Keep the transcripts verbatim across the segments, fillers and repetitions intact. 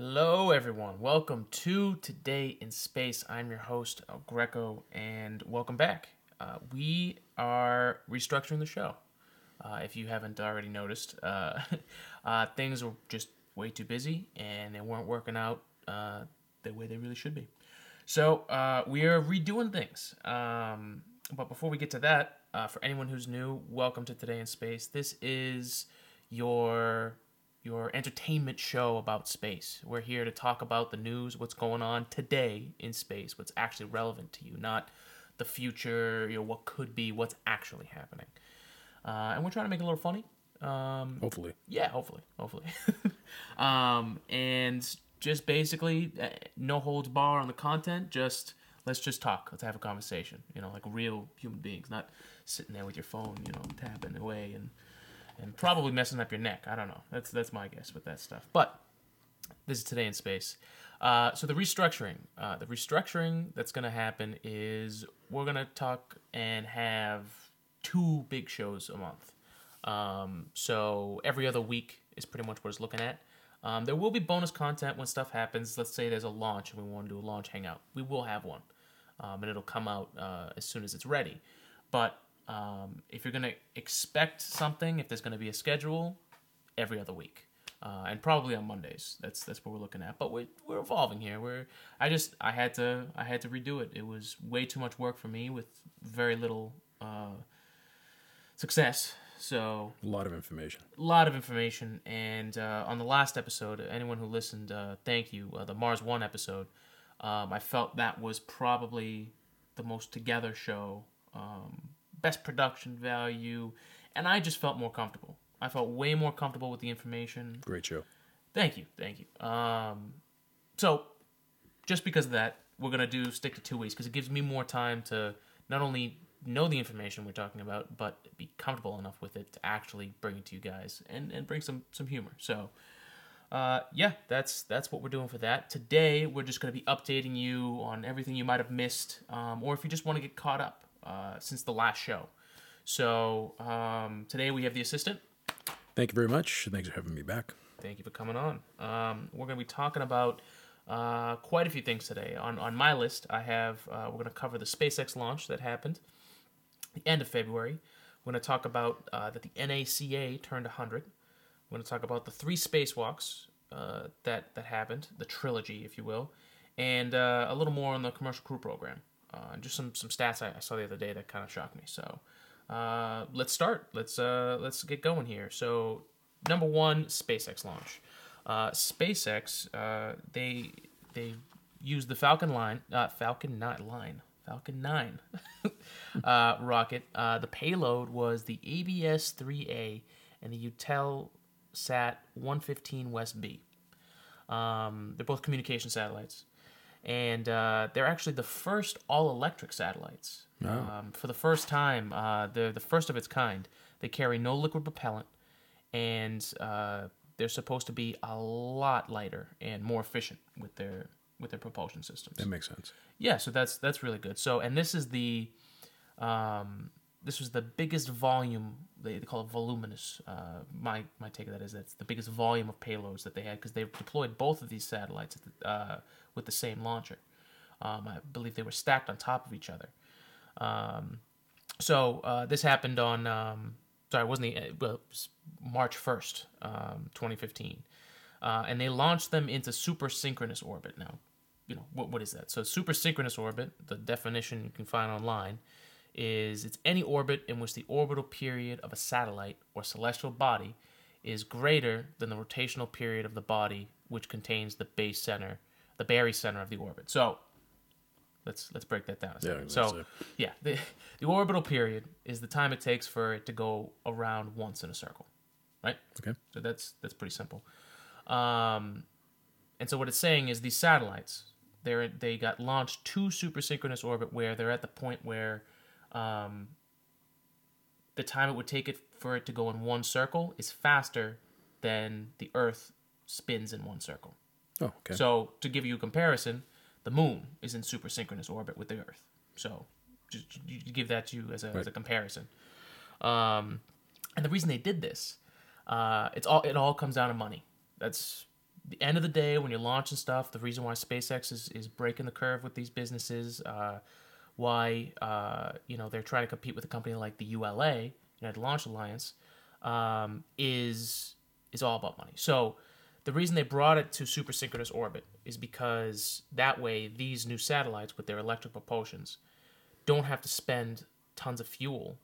Hello everyone, welcome to Today in Space. I'm your host, Greco, and welcome back. Uh, we are restructuring the show. Uh, if you haven't already noticed, uh, uh, things were just way too busy and they weren't working out uh, the way they really should be. So uh, we are redoing things. Um, but before we get to that, uh, for anyone who's new, welcome to Today in Space. This is your... your entertainment show about space. We're here to talk about the news, what's going on today in space, what's actually relevant to you, not the future, you know, what could be, what's actually happening. Uh, and we're trying to make it a little funny. Um, hopefully. Yeah, hopefully, hopefully. um, and just basically, no holds barred on the content, just, let's just talk, let's have a conversation, you know, like real human beings, not sitting there with your phone, you know, tapping away and... and probably messing up your neck. I don't know. That's that's my guess with that stuff. But this is Today in Space. Uh, so the restructuring. Uh, the restructuring that's going to happen is we're going to talk and have two big shows a month. Um, so every other week is pretty much what it's looking at. Um, there will be bonus content when stuff happens. Let's say there's a launch and we want to do a launch hangout. We will have one. Um, and it'll come out uh, as soon as it's ready. But... Um, if you're going to expect something, if there's going to be a schedule, every other week, uh, and probably on Mondays. That's that's what we're looking at. But we're we're evolving here. We're I just I had to I had to redo it. It was way too much work for me with very little uh, success. So a lot of information. A lot of information. And uh, on the last episode, anyone who listened, uh, thank you. Uh, the Mars One episode, um, I felt that was probably the most together show. Um, best production value, and I just felt more comfortable. I felt way more comfortable with the information. Great show. Thank you, thank you. Um, so, just because of that, we're going to do stick to two weeks, because it gives me more time to not only know the information we're talking about, but be comfortable enough with it to actually bring it to you guys, and, and bring some, some humor. So, uh, yeah, that's that's what we're doing for that. Today, we're just going to be updating you on everything you might have missed, um, or if you just want to get caught up. Uh, since the last show. So um, today we have the assistant. Thank you very much. Thanks for having me back. Thank you for coming on. Um, we're going to be talking about uh, quite a few things today. On on my list, I have uh, we're going to cover the SpaceX launch that happened the end of February. We're going to talk about uh, that the N A C A turned one hundred. We're going to talk about the three spacewalks uh, that, that happened, the trilogy, if you will, and uh, a little more on the commercial crew program. Uh, just some, some stats I, I saw the other day that kind of shocked me. So uh, let's start. Let's uh, let's get going here. So number one, SpaceX launch. Uh, SpaceX uh, they they used the Falcon line, uh, Falcon not line, Falcon nine uh, rocket. Uh, the payload was the A B S three A and the UTELSAT one fifteen West B. Um, they're both communication satellites. And uh, they're actually the first all-electric satellites. Oh. Um, for the first time, uh, they're the first of its kind. They carry no liquid propellant, and uh, they're supposed to be a lot lighter and more efficient with their with their propulsion systems. That makes sense. Yeah, so that's that's really good. So, and this is the um, this was the biggest volume. They, they call it voluminous. Uh, my my take of that is that's the biggest volume of payloads that they had because they deployed both of these satellites at the, uh, with the same launcher. Um, I believe they were stacked on top of each other. Um, so uh, this happened on, um, sorry, it wasn't the, well, it was March first, um, twenty fifteen. Uh, and they launched them into supersynchronous orbit. Now, you know, what what is that? So supersynchronous orbit, the definition you can find online, is it's any orbit in which the orbital period of a satellite or celestial body is greater than the rotational period of the body, which contains the base center the Barry center of the orbit. So let's let's break that down a second. Yeah, so it. yeah, the, the orbital period is the time it takes for it to go around once in a circle, right? Okay. So that's that's pretty simple. Um, and so what it's saying is these satellites, they they got launched to supersynchronous orbit where they're at the point where um, the time it would take it for it to go in one circle is faster than the Earth spins in one circle. Oh, okay. So, to give you a comparison, the moon is in supersynchronous orbit with the Earth. So, just, just give that to you as a, right. as a comparison. Um, and the reason they did this, uh, it's all it all comes down to money. That's the end of the day, when you're launching stuff, the reason why SpaceX is, is breaking the curve with these businesses, uh, why uh, you know they're trying to compete with a company like the U L A, United Launch Alliance, um, is is all about money. So the reason they brought it to supersynchronous orbit is because that way these new satellites with their electric propulsions don't have to spend tons of fuel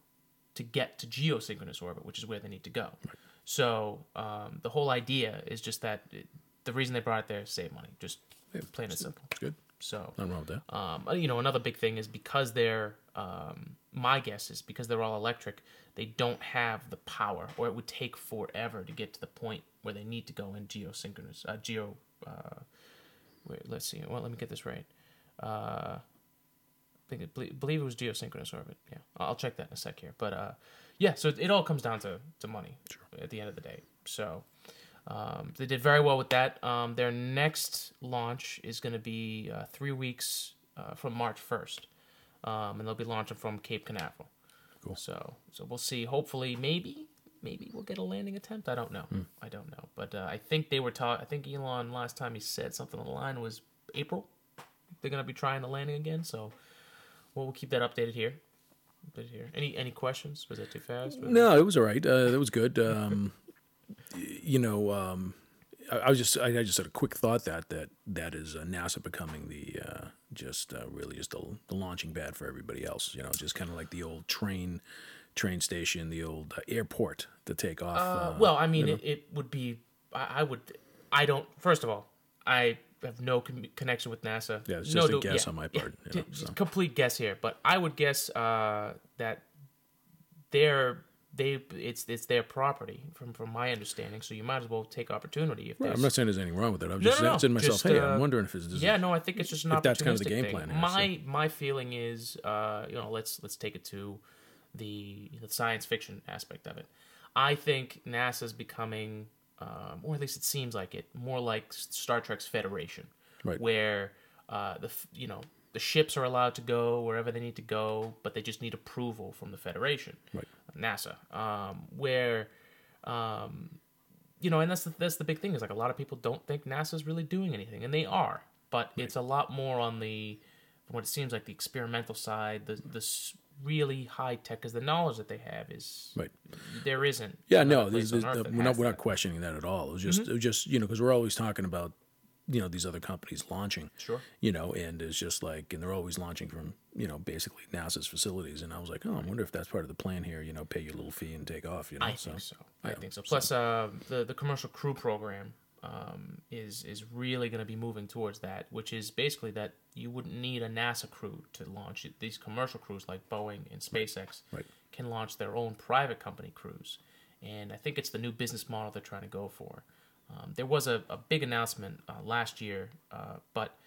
to get to geosynchronous orbit, which is where they need to go. Right. So um, the whole idea is just that it, the reason they brought it there is save money, just yeah, plain and simple. It's good. So nothing wrong with that. Um, you know, another big thing is because they're, um, my guess is because they're all electric, they don't have the power, or it would take forever to get to the point where they need to go in geosynchronous, uh, geo, uh, wait, let's see, well, let me get this right. Uh, I think it, believe it was geosynchronous orbit. Yeah, I'll check that in a sec here. But uh, yeah, so it, it all comes down to, to money sure. at the end of the day. So um, they did very well with that. Um, their next launch is going to be uh, three weeks uh, from March first, um, and they'll be launching from Cape Canaveral. Cool. So so we'll see. Hopefully, maybe maybe we'll get a landing attempt. I don't know. Mm. I don't know. But uh, I think they were taught. I think Elon last time he said something on the line was April. They're going to be trying the landing again. So. Well, we'll keep that updated here. Updated here. Any any questions? Was that too fast? Was no, it was all right. Uh, that was good. Um, you know, um, I, I was just I, I just had a quick thought that that, that is uh, NASA becoming the uh, just uh, really just the, the launching pad for everybody else. You know, just kind of like the old train train station, the old uh, airport to take off. Uh, uh, well, I mean, you know? it, it would be. I, I would. I don't. First of all, I. have no con- connection with NASA. Yeah, it's just no, a guess yeah, on my part. Yeah, you know, so. Complete guess here, but I would guess uh, that they're they it's it's their property from from my understanding. So you might as well take opportunity. If right, I'm not saying there's anything wrong with it. I'm no, just no, saying no, myself, just, hey, uh, I'm wondering if it's yeah. A, no, I think it's just an opportunistic that's kind of the game plan. Here, my so. my feeling is, uh, you know, let's let's take it to the the science fiction aspect of it. I think NASA's becoming. Um, or at least it seems like it, more like Star Trek's Federation, right. where uh, the you know the ships are allowed to go wherever they need to go, but they just need approval from the Federation, right. NASA. Um, where um, you know, and that's the, that's the big thing is like a lot of people don't think NASA's really doing anything, and they are, but right. it's a lot more on the what it seems like the experimental side, the the. really high tech because the knowledge that they have is right. there isn't. Yeah, no, there's, there's, the, we're not we're not questioning that at all. It was just mm-hmm. it was just you know because we're always talking about you know these other companies launching. Sure. You know, and it's just like and they're always launching from you know basically NASA's facilities. And I was like, oh, I wonder if that's part of the plan here. You know, pay your little fee and take off. You know, I so, think so. I yeah, think so. Plus, so. Uh, the the commercial crew program um, is is really going to be moving towards that, which is basically that. You wouldn't need a NASA crew to launch it. These commercial crews like Boeing and SpaceX right. can launch their own private company crews. And I think it's the new business model they're trying to go for. Um, there was a, a big announcement uh, last year, uh, but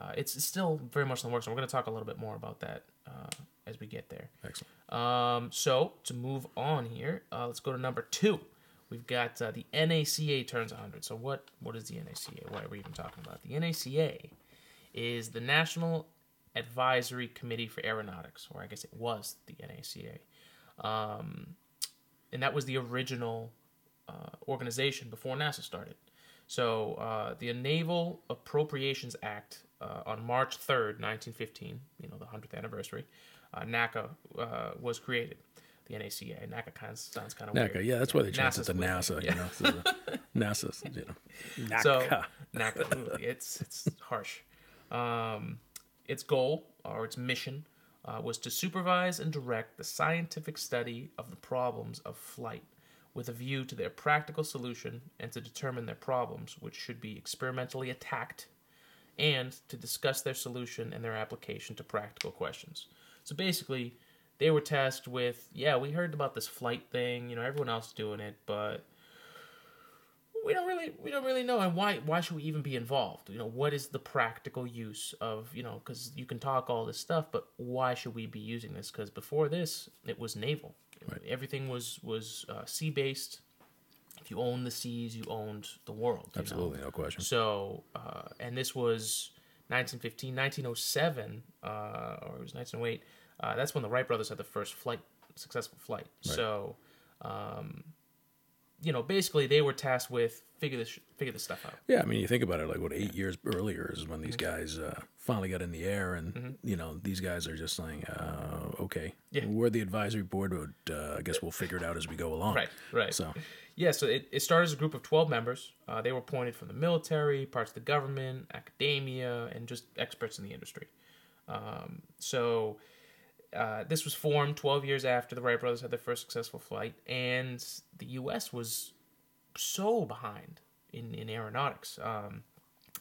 uh, it's still very much in the works. And we're going to talk a little bit more about that uh, as we get there. Excellent. Um, so to move on here, uh, let's go to number two. We've got uh, the N A C A turns one hundred. So what what is the N A C A? Why are we even talking about it? The N A C A is the National Advisory Committee for Aeronautics, or I guess it was the N A C A. Um, and that was the original uh, organization before NASA started. So uh, the Naval Appropriations Act uh, on March third, nineteen fifteen, you know, the hundredth anniversary, uh, NACA uh, was created. The N A C A. NACA kind of sounds kind of NACA, weird. Yeah, that's why they changed it to NASA, you know. NASA's, you know. NACA. So, NACA. It's, it's harsh. Um, its goal, or its mission, uh, was to supervise and direct the scientific study of the problems of flight with a view to their practical solution and to determine their problems, which should be experimentally attacked, and to discuss their solution and their application to practical questions. So basically, they were tasked with, yeah, we heard about this flight thing, you know, everyone else is doing it, but... We don't really, we don't really know, and why, why should we even be involved? You know, what is the practical use of, you know, because you can talk all this stuff, but why should we be using this? Because before this, it was naval. Right. Everything was was uh, sea based. If you owned the seas, you owned the world. Absolutely, know? No question. So, uh, and this was nineteen fifteen, nineteen oh seven, uh, or it was nineteen oh eight. Uh, that's when the Wright brothers had the first flight, successful flight. Right. So. Um, you know, basically they were tasked with figure this figure this stuff out. Yeah, I mean, you think about it, like what eight yeah. years earlier is when these mm-hmm. guys uh, finally got in the air, and mm-hmm. you know, these guys are just like, uh, okay, yeah. we're the advisory board, but uh, I guess we'll figure it out as we go along. Right, right. So, yeah, so it, it started as a group of twelve members. Uh, they were appointed from the military, parts of the government, academia, and just experts in the industry. Um, so. Uh, this was formed twelve years after the Wright brothers had their first successful flight, and the U S was so behind in, in aeronautics. Um,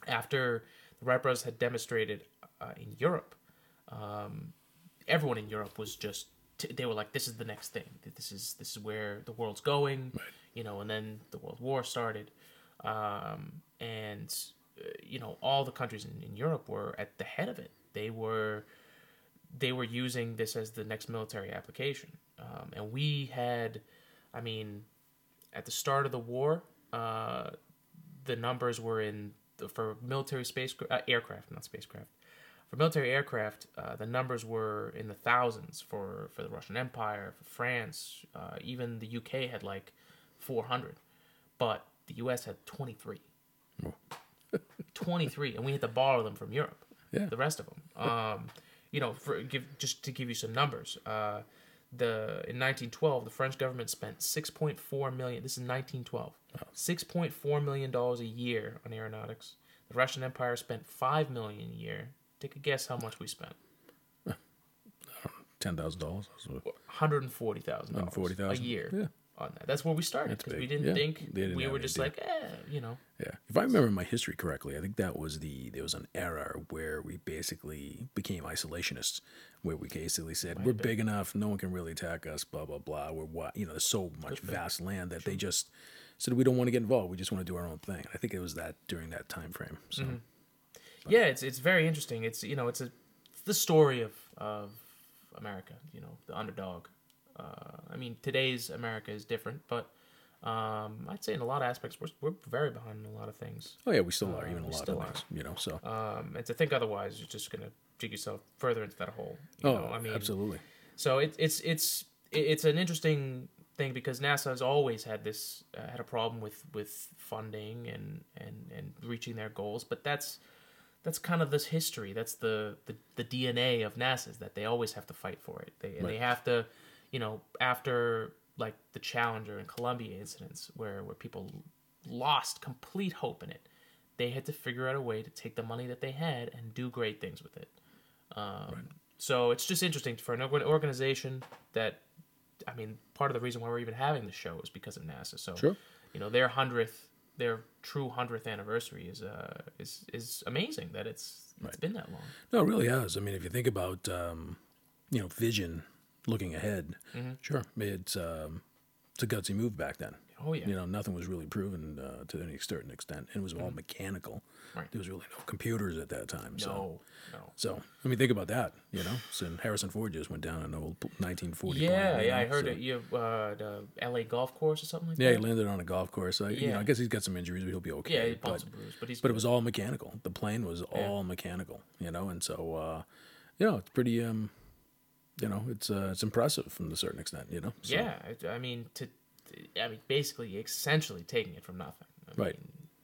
after the Wright brothers had demonstrated uh, in Europe, um, everyone in Europe was just, t- they were like, this is the next thing. This is this is where the world's going, right. you know, and then the World War started. Um, and, uh, you know, all the countries in, in Europe were at the head of it. They were... they were using this as the next military application. Um, and we had, I mean, at the start of the war, uh, the numbers were in, the, for military spacecraft, uh, aircraft, not spacecraft. For military aircraft, uh, the numbers were in the thousands for, for the Russian Empire, for France, uh, even the U K had like four hundred. But the U S had twenty-three. twenty-three, and we had to borrow them from Europe, yeah. the rest of them. Um, You know, for, give, just to give you some numbers, uh, the in nineteen twelve, the French government spent six point four million dollars, this is nineteen twelve, oh. six point four million dollars a year on aeronautics. The Russian Empire spent five million dollars a year. Take a guess how much we spent. ten thousand dollars. one hundred forty thousand dollars one hundred forty thousand dollars a year yeah. on that. That's where we started, because we didn't yeah. think, didn't we were just idea. like, eh, you know. Yeah. If I remember my history correctly, I think that was the, there was an era where we basically became isolationists, where we basically said, Might we're big be. enough, no one can really attack us, blah, blah, blah. We're, what, you know, there's so much Good vast thing. land that sure. they just said, we don't want to get involved. We just want to do our own thing. I think it was that during that time frame. So, mm-hmm. Yeah, it's it's very interesting. It's, you know, it's a it's the story of, of America, you know, the underdog. Uh, I mean, today's America is different, but um, I'd say in a lot of aspects, we're, we're very behind in a lot of things. Oh, yeah, we still are, uh, even a lot of things, you know, so. Um, and to think otherwise, you're just going to jig yourself further into that hole. You oh, know? I mean, absolutely. So it, it's it's it's an interesting thing, because NASA has always had this, uh, had a problem with, with funding and, and, and reaching their goals, but that's that's kind of this history. That's the, the, the D N A of NASA, is that they always have to fight for it. They, and right. they have to... You know, after like the Challenger and Columbia incidents, where, where people lost complete hope in it, they had to figure out a way to take the money that they had and do great things with it. Um, right. So it's just interesting for an organization that, I mean, part of the reason why we're even having the show is because of NASA. So, sure. you know, their hundredth, their true hundredth anniversary is uh is is amazing that it's right. it's been that long. No, it really has. I mean, if you think about um, you know, vision. Looking ahead, mm-hmm. sure, it's, um, it's a gutsy move back then. Oh yeah, you know, nothing was really proven uh, to any certain extent. It was all mm-hmm. mechanical. Right. There was really no computers at that time. No, so, no. So I mean, think about that. You know, so Harrison Ford just went down an old nineteen forty. Yeah, plane, yeah, I heard so. it. You uh, the L A golf course or something like yeah, that. Yeah, he landed on a golf course. I, yeah. you know, I guess he's got some injuries, but he'll be okay. Yeah, he but, some bruise, but he's but it was all mechanical. The plane was yeah. all mechanical. You know, and so uh, you know, it's pretty. Um, You know, it's uh, it's impressive from a certain extent. You know. So. Yeah, I, I mean, to, I mean, basically, essentially taking it from nothing. I mean, right.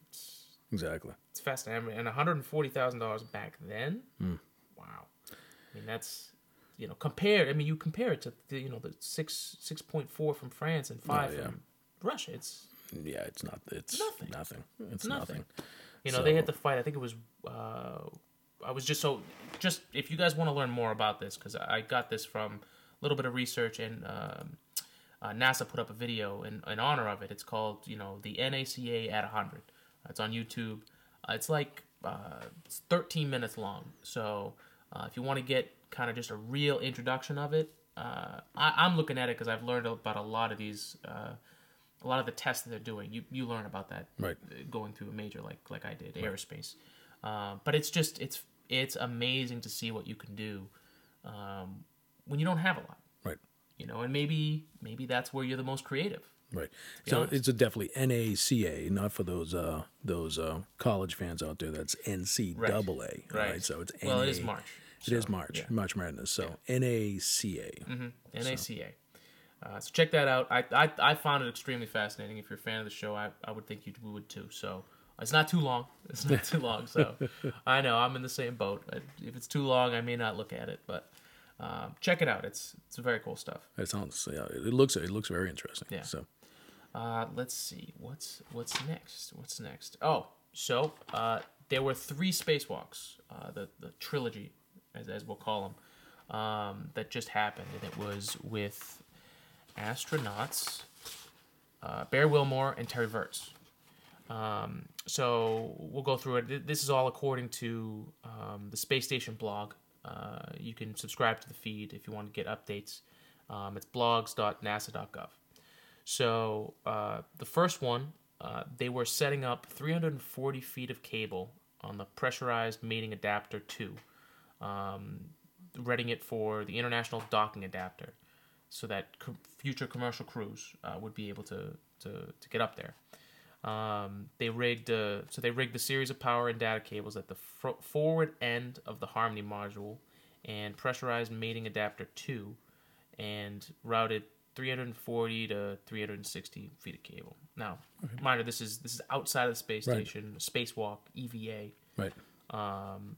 It's, exactly. It's fascinating, and one hundred and forty thousand dollars back then. Mm. Wow. I mean, that's you know, compared. I mean, you compare it to the, you know the six six point four from France and five oh, yeah. from Russia. It's yeah, it's not. It's nothing. Nothing. It's nothing. nothing. You know, so, they had to fight. I think it was. Uh, I was just so, just if you guys want to learn more about this, because I got this from a little bit of research, and um, uh, NASA put up a video in, in honor of it. It's called, you know, the N A C A at one hundred. It's on YouTube. Uh, it's like uh, it's thirteen minutes long. So uh, if you want to get kind of just a real introduction of it, uh, I, I'm looking at it because I've learned about a lot of these, uh, a lot of the tests that they're doing. You you learn about that right. going through a major like like I did, right. aerospace. Uh, but it's just, it's it's amazing to see what you can do um, when you don't have a lot. Right. You know, and maybe maybe that's where you're the most creative. Right. So honest. It's a definitely N A C A, not for those uh, those uh, college fans out there. That's N C A A. Right. right? So it's Well, N A, it is March. It so, is March. Yeah. March Madness. So yeah. N A C A. Mm-hmm. N A C A. Uh, so check that out. I, I I found it extremely fascinating. If you're a fan of the show, I, I would think you would too. So it's not too long. It's not too long. So I know I'm in the same boat. If it's too long, I may not look at it. But um, check it out. It's it's very cool stuff. It sounds yeah. It looks it looks very interesting. Yeah. So uh, let's see what's what's next. What's next? Oh, so uh, there were three spacewalks. Uh, the the trilogy, as as we'll call them, um, that just happened, and it was with astronauts uh, Barry Wilmore and Terry Virts. Um, so we'll go through it. This is all according to um, the Space Station blog. Uh, you can subscribe to the feed if you want to get updates. Um, it's blogs dot nasa dot gov. So uh, the first one, uh, they were setting up three hundred forty feet of cable on the pressurized mating adapter two, um, readying it for the International Docking Adapter, so that co- future commercial crews uh, would be able to, to, to get up there. Um, they rigged uh, so they rigged a series of power and data cables at the fr- forward end of the Harmony module and pressurized mating adapter two, and routed three hundred forty to three hundred sixty feet of cable. Now, okay. Reminder, this is this is outside of the space right. station, spacewalk, E V A. Right. Um,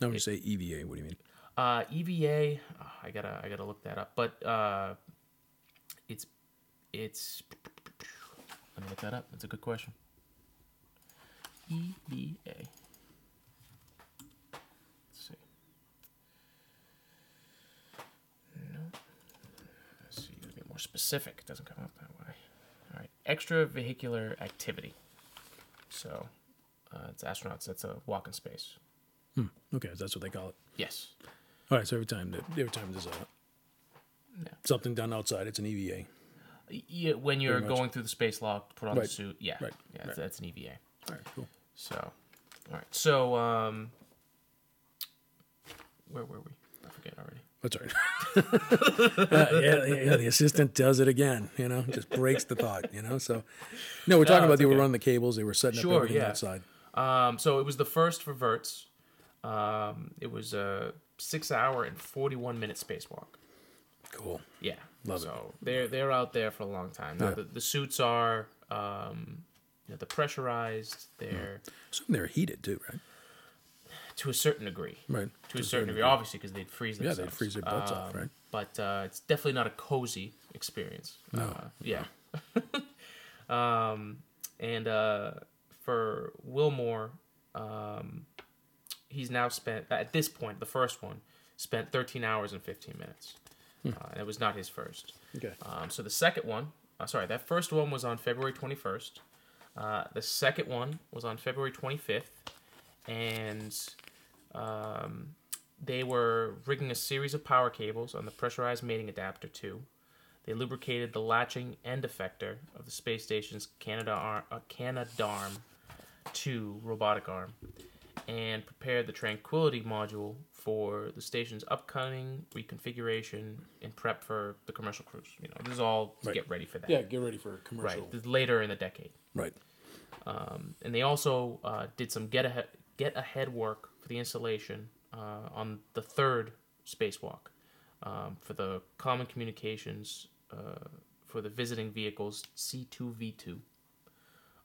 now when it, you say E V A, what do you mean? Uh, E V A, oh, I gotta I gotta look that up. But uh, it's it's. Let me look that up. That's a good question. E V A. Let's see. No. Let's see. Gotta be more specific. It doesn't come up that way. All right. Extravehicular activity. So, uh, it's astronauts. That's a walk in space. Hmm. Okay. That's what they call it. Yes. All right. So every time, every time there's a no. something done outside, it's an E V A. Yeah, when you're going through the space log to put on right. the suit, yeah, right. yeah, right. that's an E V A. All right, cool. So, all right, so um, where were we? I forget already. That's all right. uh, yeah, yeah, the assistant does it again. You know, just breaks the thought. You know, so no, we're no, talking about they okay. were running the cables, they were setting sure, up everything yeah. outside. Um, so it was the first for Virts. Um, it was a six-hour and forty-one minute spacewalk. Cool. Yeah. Love so it. they're they're out there for a long time. Now yeah. the, the suits are um, you know, they're pressurized, they're mm. so they're heated too, right? To a certain degree. Right. To, to a certain, certain degree, degree. obviously, because they'd freeze themselves. Yeah, they'd freeze their butts um, off, right? But uh, it's definitely not a cozy experience. No. Uh, yeah. um, and uh, for Wilmore, um, he's now spent at this point, the first one, spent thirteen hours and fifteen minutes. Uh, and it was not his first. Okay. Um, so the second one, uh, sorry, that first one was on February twenty-first. Uh, the second one was on February twenty-fifth. And um, they were rigging a series of power cables on the pressurized mating adapter two. They lubricated the latching end effector of the space station's Canadarm two robotic arm, and prepared the Tranquility module for the station's upcoming reconfiguration and prep for the commercial cruise. You know, this is all to right. get ready for that. Yeah, get ready for commercial. Right, later in the decade. Right. Um, and they also uh, did some get ahead, get ahead work for the installation uh, on the third spacewalk um, for the common communications uh, for the visiting vehicles C two V two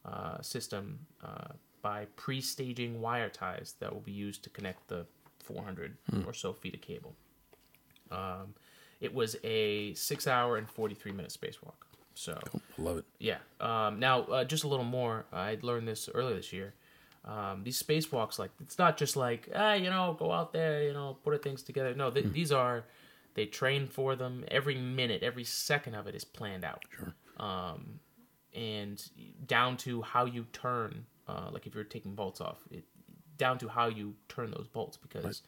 uh, system uh by pre-staging wire ties that will be used to connect the four hundred mm. or so feet of cable. Um, it was a six-hour and forty-three minute spacewalk. So, oh, I love it. Yeah. Um, now, uh, just a little more. I learned this earlier this year. Um, these spacewalks, like, it's not just like, ah, you know, go out there, you know, put things together. No, th- mm. these are, they train for them. Every minute, every second of it is planned out. Sure. Um, and down to how you turn. Uh, like if you're taking bolts off, it, down to how you turn those bolts, because right.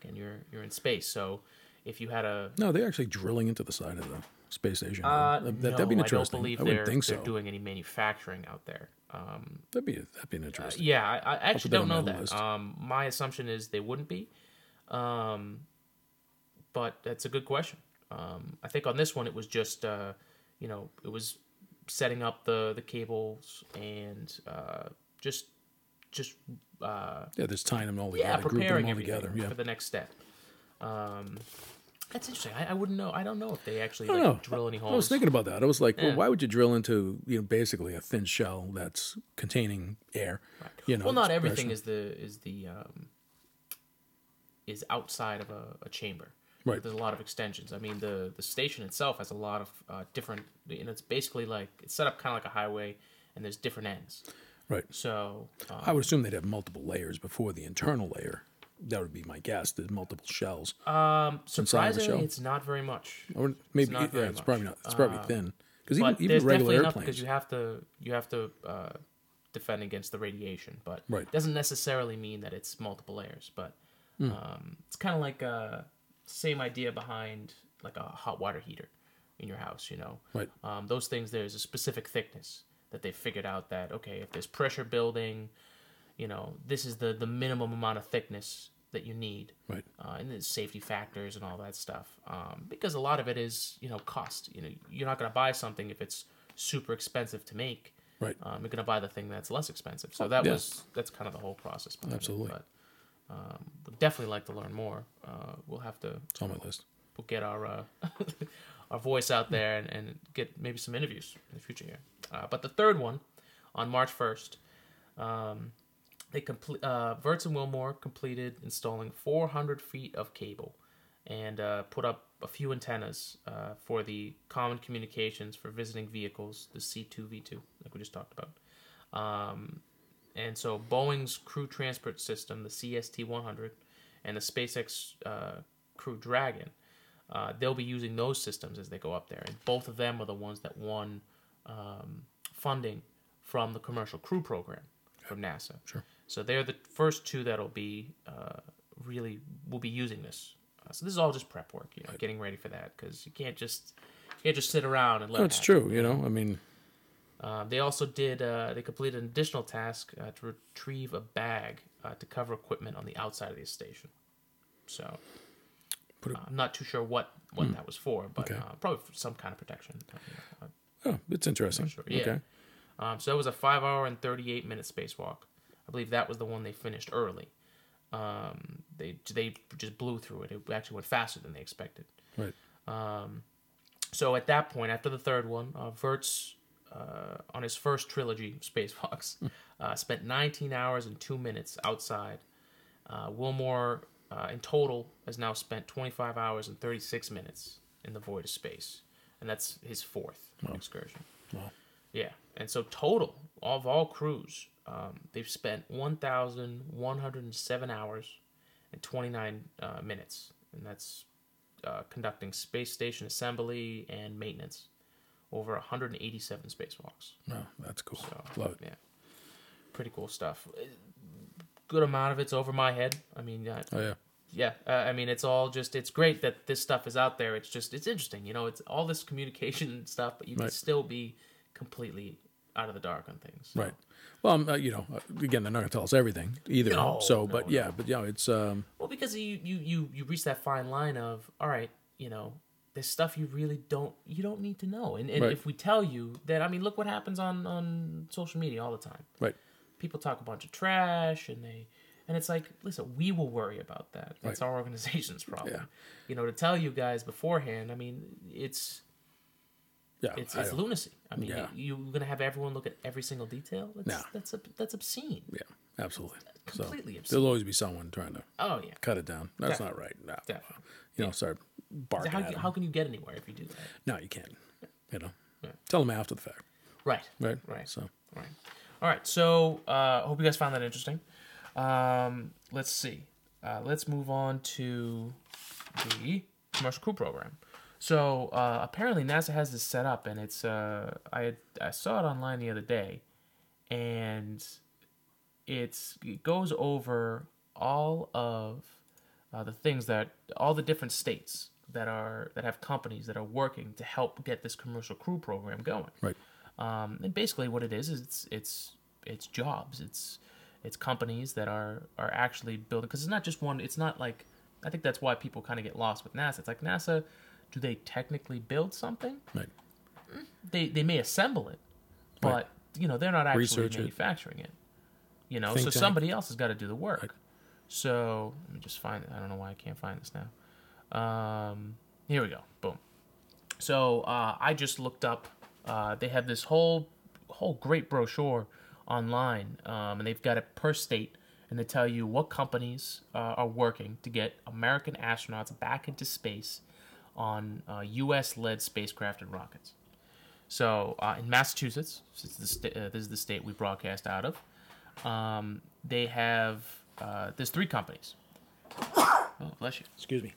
again you're you're in space. So if you had a no, they're actually drilling into the side of the space station. Uh, that, no, that'd be interesting. I don't believe I they're, think they're so. doing any manufacturing out there. Um, that'd be that'd be interesting. Uh, yeah, I, I actually don't know that. Um, my assumption is they wouldn't be, um, but that's a good question. Um, I think on this one it was just uh, you know it was setting up the the cables and. Uh, Just, just uh, yeah, just tying them all together, yeah, preparing them all together yeah. for the next step. Um, That's interesting. I, I wouldn't know. I don't know if they actually like, drill any holes. I was thinking about that. I was like, yeah. well, why would you drill into you know basically a thin shell that's containing air? Right. You know, well, not everything pressure. is the is the um, is outside of a, a chamber. Right. There's a lot of extensions. I mean, the the station itself has a lot of uh, different, and it's basically like it's set up kind of like a highway, and there's different ends. Right. So um, I would assume they'd have multiple layers before the internal layer. That would be my guess. There's multiple shells. Um, surprisingly, shell. It's not very much. Or maybe it's, not yeah, it's probably not. It's probably um, thin. Because even, even regular airplanes, because you have to you have to uh, defend against the radiation. But right. it doesn't necessarily mean that it's multiple layers. But mm. um, it's kind of like a same idea behind like a hot water heater in your house. You know, right? Um, those things. There's a specific thickness that they figured out that okay, if there's pressure building. You know, this is the, the minimum amount of thickness that you need. Right. Uh, and there's safety factors and all that stuff. Um, because a lot of it is, you know, cost. You know, you're not going to buy something if it's super expensive to make. Right. Um, you're going to buy the thing that's less expensive. So that yeah. was, that's kind of the whole process. Absolutely. It, but um, we'd definitely like to learn more. Uh, we'll have to. It's on my list. We'll get our, uh, our voice out there and, and get maybe some interviews in the future here. Uh, but the third one, on March first, um... They complete. Uh, Virts and Wilmore completed installing four hundred feet of cable, and uh, put up a few antennas uh, for the common communications for visiting vehicles, the C two V two, like we just talked about. Um, and so Boeing's Crew Transport System, the C S T one hundred, and the SpaceX uh, Crew Dragon, uh, they'll be using those systems as they go up there. And both of them are the ones that won um, funding from the Commercial Crew Program from NASA. Sure. So they're the first two that'll be uh, really will be using this. Uh, so this is all just prep work, you know, right. getting ready for that, because you can't just you can't just sit around and let. That's no, true, you know. I mean, uh, they also did uh, they completed an additional task uh, to retrieve a bag uh, to cover equipment on the outside of the station. So Put a, uh, I'm not too sure what, what hmm. that was for, but okay. uh, probably for some kind of protection. Uh, oh, it's interesting. Sure. Yeah. Okay. Um, so that was a five hour and thirty-eight minute spacewalk. I believe that was the one they finished early. Um, they they just blew through it. It actually went faster than they expected. Right. Um, so at that point, after the third one, uh, Virts, uh, on his first trilogy, spacewalks, uh, spent nineteen hours and two minutes outside. Uh, Wilmore, uh, in total, has now spent twenty-five hours and thirty-six minutes in the void of space. And that's his fourth wow. excursion. Wow. Yeah. And so total, of all crews... Um, they've spent one thousand one hundred seven hours and twenty-nine uh, minutes, and that's uh, conducting space station assembly and maintenance over one hundred eighty-seven spacewalks. Wow, that's cool. So, Love it. Yeah, pretty cool stuff. Good amount of it's over my head. I mean, uh, oh yeah, yeah. Uh, I mean, it's all just. It's great that this stuff is out there. It's just. It's interesting. You know, it's all this communication and stuff, but you right. can still be completely out of the dark on things. So. Right. Well, um, uh, you know, again, they're not going to tell us everything either. No, so, but no, yeah, no. but yeah, it's... Um... Well, because you, you, you, you reach that fine line of, all right, you know, there's stuff you really don't, you don't need to know. And, and right. if we tell you that, I mean, look what happens on, on social media all the time. Right. People talk a bunch of trash and they... And it's like, listen, we will worry about that. That's right. our organization's problem. Yeah. You know, to tell you guys beforehand, I mean, it's... Yeah, it's it's I lunacy. I mean, yeah. you're going to have everyone look at every single detail? That's nah. that's, that's obscene. Yeah, absolutely. It's completely so, obscene. There'll always be someone trying to oh, yeah. cut it down. That's Definitely. not right. No. Definitely. You know, yeah. start barking how, at them. How can you get anywhere if you do that? No, you can't. Yeah. You know, yeah. tell them after the fact. Right. Right. Right. So. Right. All right. So I uh, hope you guys found that interesting. Um, let's see. Uh, let's move on to the Commercial Crew Program. So, uh, apparently NASA has this set up, and it's, uh, I had, I saw it online the other day, and it's, it goes over all of uh, the things that, all the different states that are, that have companies that are working to help get this Commercial Crew Program going. Right. Um, and basically what it is, is it's, it's, it's jobs, it's, it's companies that are, are actually building, because it's not just one, it's not like, I think that's why people kind of get lost with NASA. It's like NASA... Do they technically build something? Right. They they may assemble it, but right. you know they're not actually Research manufacturing it. it. You know, Think so tank. somebody else has got to do the work. Right. So let me just find it. I don't know why I can't find this now. Um, here we go. Boom. So uh, I just looked up. Uh, they have this whole whole great brochure online, um, and they've got it per state, and they tell you what companies uh, are working to get American astronauts back into space on uh, U S-led spacecraft and rockets. So uh, in Massachusetts, since the sta- uh, this is the state we broadcast out of, um, they have uh, there's three companies. Oh, bless you. Excuse me.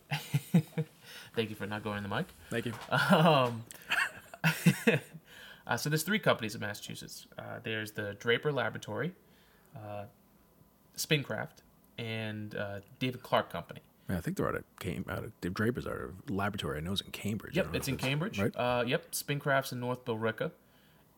Thank you for not going in the mic. Thank you. Um, uh, so there's three companies in Massachusetts. Uh, there's the Draper Laboratory, uh, SpinCraft, and uh, David Clark Company. Yeah, I think they're out of came out of Draper's out of laboratory. I know it's in Cambridge. Yep, it's in it's, Cambridge. Right? Uh, yep, SpinCraft's in North Billerica,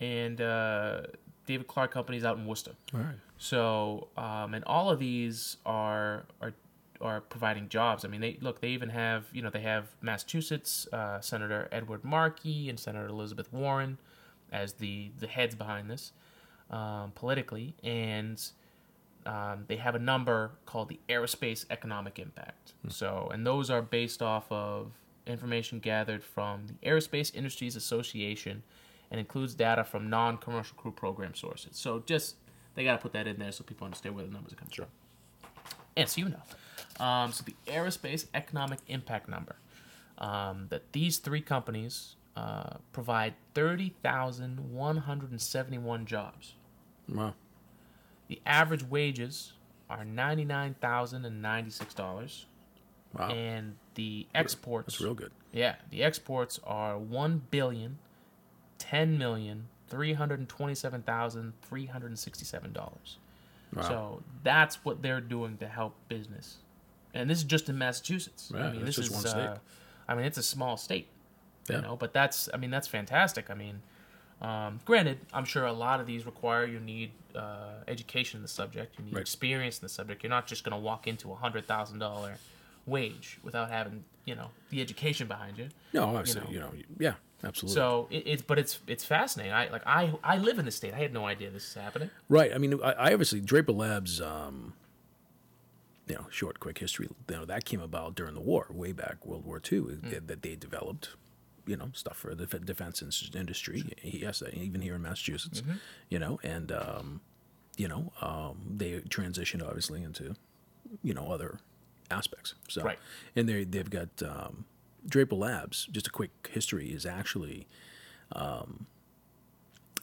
and uh, David Clark Company's out in Worcester. All right. So, um, and all of these are are are providing jobs. I mean, they look. They even have you know they have Massachusetts uh, Senator Edward Markey and Senator Elizabeth Warren as the the heads behind this um, politically, and. Um, they have a number called the Aerospace Economic Impact. Hmm. So, and those are based off of information gathered from the Aerospace Industries Association and includes data from non-commercial crew program sources. So just, they got to put that in there so people understand where the numbers are coming from. Sure. And so you know. Um, so the Aerospace Economic Impact number, um, that these three companies uh, provide thirty thousand one hundred seventy-one jobs. Wow. The average wages are ninety-nine thousand ninety-six dollars. Wow. And the exports... That's real good. Yeah. The exports are one billion ten million three hundred twenty-seven thousand three hundred sixty-seven dollars. Wow. So that's what they're doing to help business. And this is just in Massachusetts. Yeah, I mean, this just is one state. Uh, I mean, it's a small state. Yeah. You know, but that's... I mean, that's fantastic. I mean... Um, granted, I'm sure a lot of these require you need uh, education in the subject, you need right. experience in the subject. You're not just going to walk into a hundred thousand dollar wage without having you know the education behind you. No, obviously, you know, you know yeah, absolutely. So it's it, but it's it's fascinating. I like I I live in the state. I had no idea this is happening. Right. I mean, I, I obviously Draper Labs. Um, you know, short, quick history. You know, that came about during the war, way back World War Two, mm. that, that they developed. You know, stuff for the defense industry. Yes, even here in Massachusetts. Mm-hmm. You know, and um, you know um, they transitioned obviously into you know other aspects. So, right. And they they've got um, Draper Labs. Just a quick history is actually um,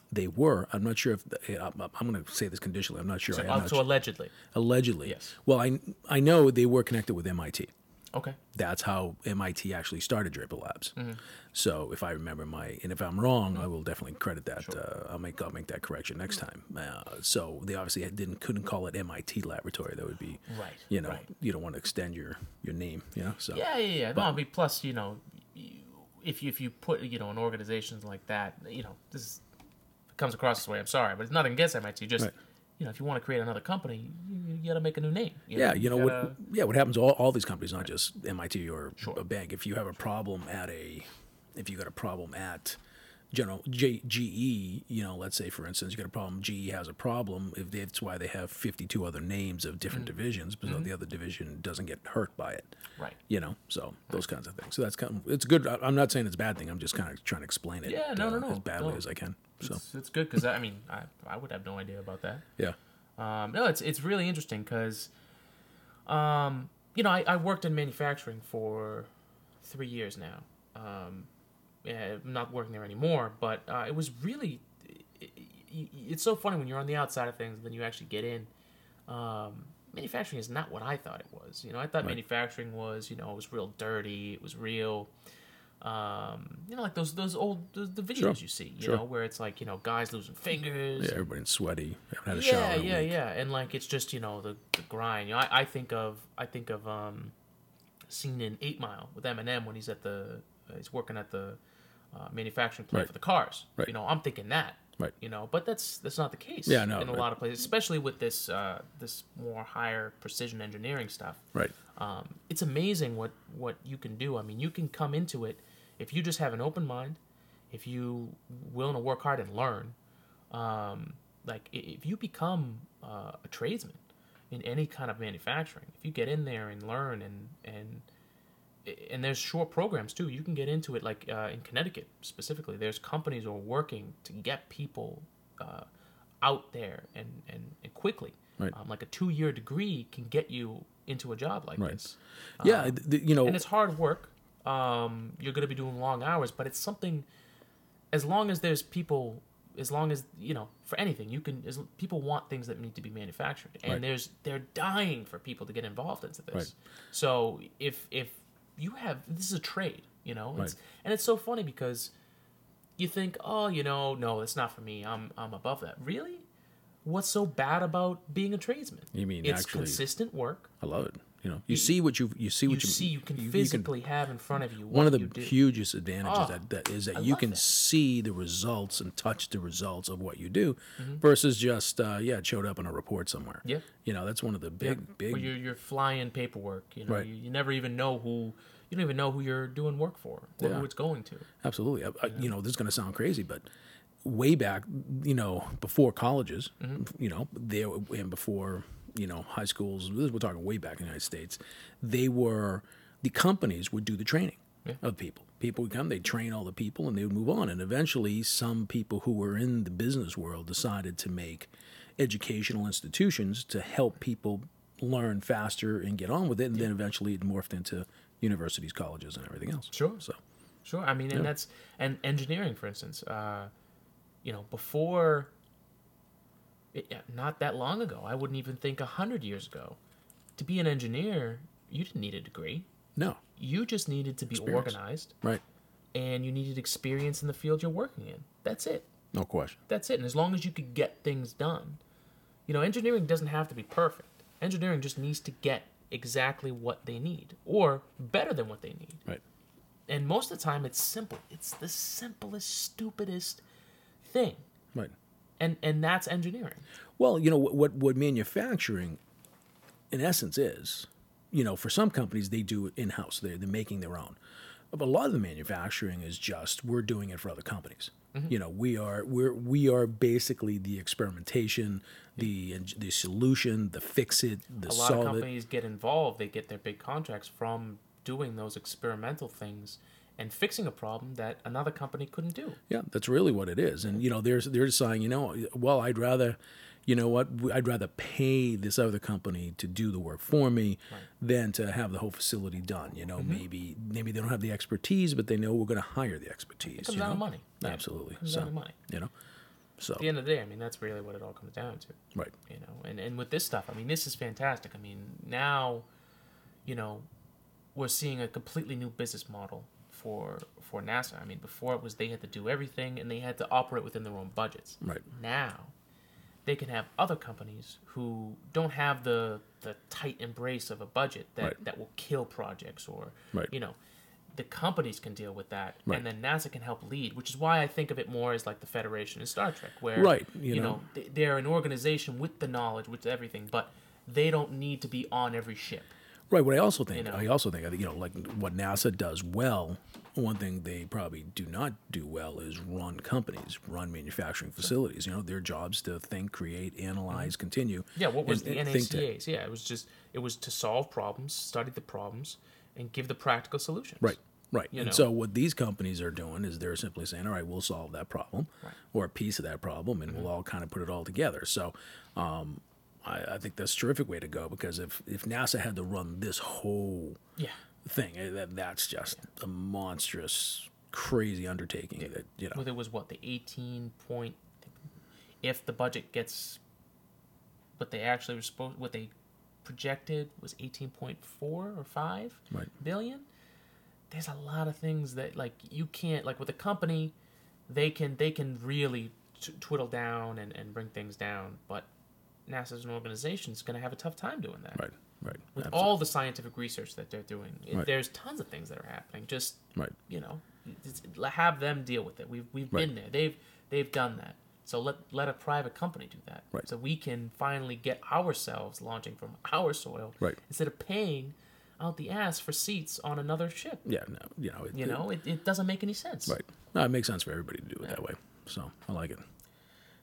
they were. I'm not sure if the, I'm, I'm going to say this conditionally. I'm not sure. So, I, I'm so not allegedly. Sure. Allegedly. Yes. Well, I I know they were connected with M I T. Okay. That's how M I T actually started Draper Labs. Mm-hmm. So if I remember my, and if I'm wrong, mm-hmm. I will definitely credit that. Sure. Uh, I'll make I'll make that correction next time. Uh, so they obviously had, didn't couldn't call it M I T Laboratory. That would be right. You know, right. you don't want to extend your, your name. You know. So yeah, yeah, yeah. But, no, I mean, plus you know, if you, if you put you know in organizations like that, you know, this is, it comes across this way. I'm sorry, but it's nothing against M I T. Just. Right. You know, if you want to create another company, you, you got to make a new name. You yeah, know, you, you know gotta... what? Yeah, what happens to all, all these companies, not right. just M I T or sure. a bank. If you have a problem at a, if you got a problem at, general G, GE, you know, let's say for instance, you got a problem. G E has a problem. If they, that's why they have fifty-two other names of different mm-hmm. divisions, but mm-hmm. the other division doesn't get hurt by it. Right. You know, so right. those kinds of things. So that's kind of it's good. I'm not saying it's a bad thing. I'm just kind of trying to explain it. Yeah, no, uh, no, no, as badly no. as I can. So it's, it's good because I mean I I would have no idea about that. Yeah. Um, no, it's it's really interesting because, um, you know, I, I worked in manufacturing for three years now. Um, yeah, I'm not working there anymore, but uh, it was really it, it, it's so funny when you're on the outside of things and then you actually get in. Um, manufacturing is not what I thought it was. You know, I thought right. manufacturing was you know it was real dirty. It was real. Um, you know, like those those old those, the videos sure. you see, you sure. know, where it's like you know guys losing fingers. Yeah, everybody's sweaty. Haven't had a yeah, shower. Yeah, yeah, yeah, and like it's just you know the, the grind. You know, I, I think of I think of um, scene in Eight Mile with Eminem when he's at the uh, he's working at the uh, manufacturing plant right. for the cars. Right. You know, I'm thinking that. Right. You know, but that's that's not the case. Yeah, no, in a right. lot of places, especially with this uh, this more higher precision engineering stuff. Right. Um, it's amazing what, what you can do. I mean, you can come into it if you just have an open mind, if you willing to work hard and learn. Um, like if you become uh, a tradesman in any kind of manufacturing, if you get in there and learn and and and there's short programs too. You can get into it, like uh, in Connecticut specifically. There's companies who are working to get people uh, out there and, and, and quickly. Right. Um, like a two-year degree can get you into a job like right. this. Um, yeah, the, you know, and it's hard work. Um, you're going to be doing long hours, but it's something. As long as there's people, as long as you know, for anything you can. As, people want things that need to be manufactured, and right. there's they're dying for people to get involved into this. Right. So if if you have this is a trade, you know, it's, right. and it's so funny because you think, oh, you know, no, it's not for me. I'm I'm above that. Really. What's so bad about being a tradesman? You mean it's actually, consistent work. I love it. You know, you, you see what you you see what you, you see. You can you, physically you can, have in front of you. What one of the you do. hugest advantages oh, that, that is that I you can that. see the results and touch the results of what you do, mm-hmm. versus just uh, yeah, it showed up in a report somewhere. Yeah, you know that's one of the big yeah. big. Well, you're, you're flying paperwork. You know, right. you, you never even know who. You don't even know who you're doing work for or yeah. who it's going to. Absolutely. I, I, yeah. You know, this is going to sound crazy, but. Way back, you know, before colleges, mm-hmm. you know, they and before, you know, high schools, we're talking way back in the United States, they were, the companies would do the training yeah. of people. People would come, they'd train all the people, and they would move on. And eventually, some people who were in the business world decided to make educational institutions to help people learn faster and get on with it. And yeah. then eventually it morphed into universities, colleges, and everything else. Sure. So, sure. I mean, yeah. and that's, and engineering, for instance, uh, you know, before, it, not that long ago, I wouldn't even think one hundred years ago, to be an engineer, you didn't need a degree. No. You just needed to be experience. organized. Right. And you needed experience in the field you're working in. That's it. No question. That's it. And as long as you could get things done. You know, engineering doesn't have to be perfect. Engineering just needs to get exactly what they need, or better than what they need. Right. And most of the time, it's simple. It's the simplest, stupidest thing. Right. And and that's engineering. Well, you know, what what manufacturing in essence is, you know, for some companies they do it in-house. They're, they're making their own. But a lot of the manufacturing is just we're doing it for other companies. Mm-hmm. You know, we are we're we are basically the experimentation, yeah. the the solution, the fix it, the solve it. A lot of companies it. get involved, they get their big contracts from doing those experimental things. And fixing a problem that another company couldn't do. Yeah, that's really what it is. And, you know, they're, they're saying, you know, well, I'd rather, you know what, I'd rather pay this other company to do the work for me right. than to have the whole facility done. You know, mm-hmm. maybe maybe they don't have the expertise, but they know we're going to hire the expertise. It comes you down know? to money. Absolutely. It comes so, down to money. You know, so. At the end of the day, I mean, that's really what it all comes down to. Right. You know, and, and with this stuff, I mean, this is fantastic. I mean, now, you know, we're seeing a completely new business model. For for NASA, I mean, before it was they had to do everything and they had to operate within their own budgets. Right. Now, they can have other companies who don't have the the tight embrace of a budget that, right. that will kill projects or, right. you know, the companies can deal with that. Right. And then NASA can help lead, which is why I think of it more as like the Federation in Star Trek, where, right. you, you know, know, they're an organization with the knowledge, with everything, but they don't need to be on every ship. Right. What I also think, you know. I also think, you know, like what NASA does well. One thing they probably do not do well is run companies, run manufacturing facilities. You know, their job's to think, create, analyze, mm-hmm. continue. Yeah. What was and, the N A C A's? To, yeah. It was just it was to solve problems, study the problems, and give the practical solutions. Right. Right. You and know. so what these companies are doing is they're simply saying, all right, we'll solve that problem, right. or a piece of that problem, and mm-hmm. we'll all kind of put it all together. So. um I think that's a terrific way to go, because if, if NASA had to run this whole yeah. thing, that that's just yeah. a monstrous, crazy undertaking. It, that you know, well, there was what the eighteen point. If the budget gets what they actually were supposed, what they projected was eighteen point four or five right. billion. There's a lot of things that like you can't like with a company, they can they can really t- twiddle down and, and bring things down, but. NASA as an organization is going to have a tough time doing that. Right, right. With absolutely. all the scientific research that they're doing, it, right. there's tons of things that are happening. Just right. you know, have them deal with it. We've we've right. been there. They've they've done that. So let let a private company do that. Right. So we can finally get ourselves launching from our soil right. instead of paying out the ass for seats on another ship. Yeah, no, you know, it, you it, know, it, it doesn't make any sense. Right. No, it makes sense for everybody to do it yeah. that way. So I like it.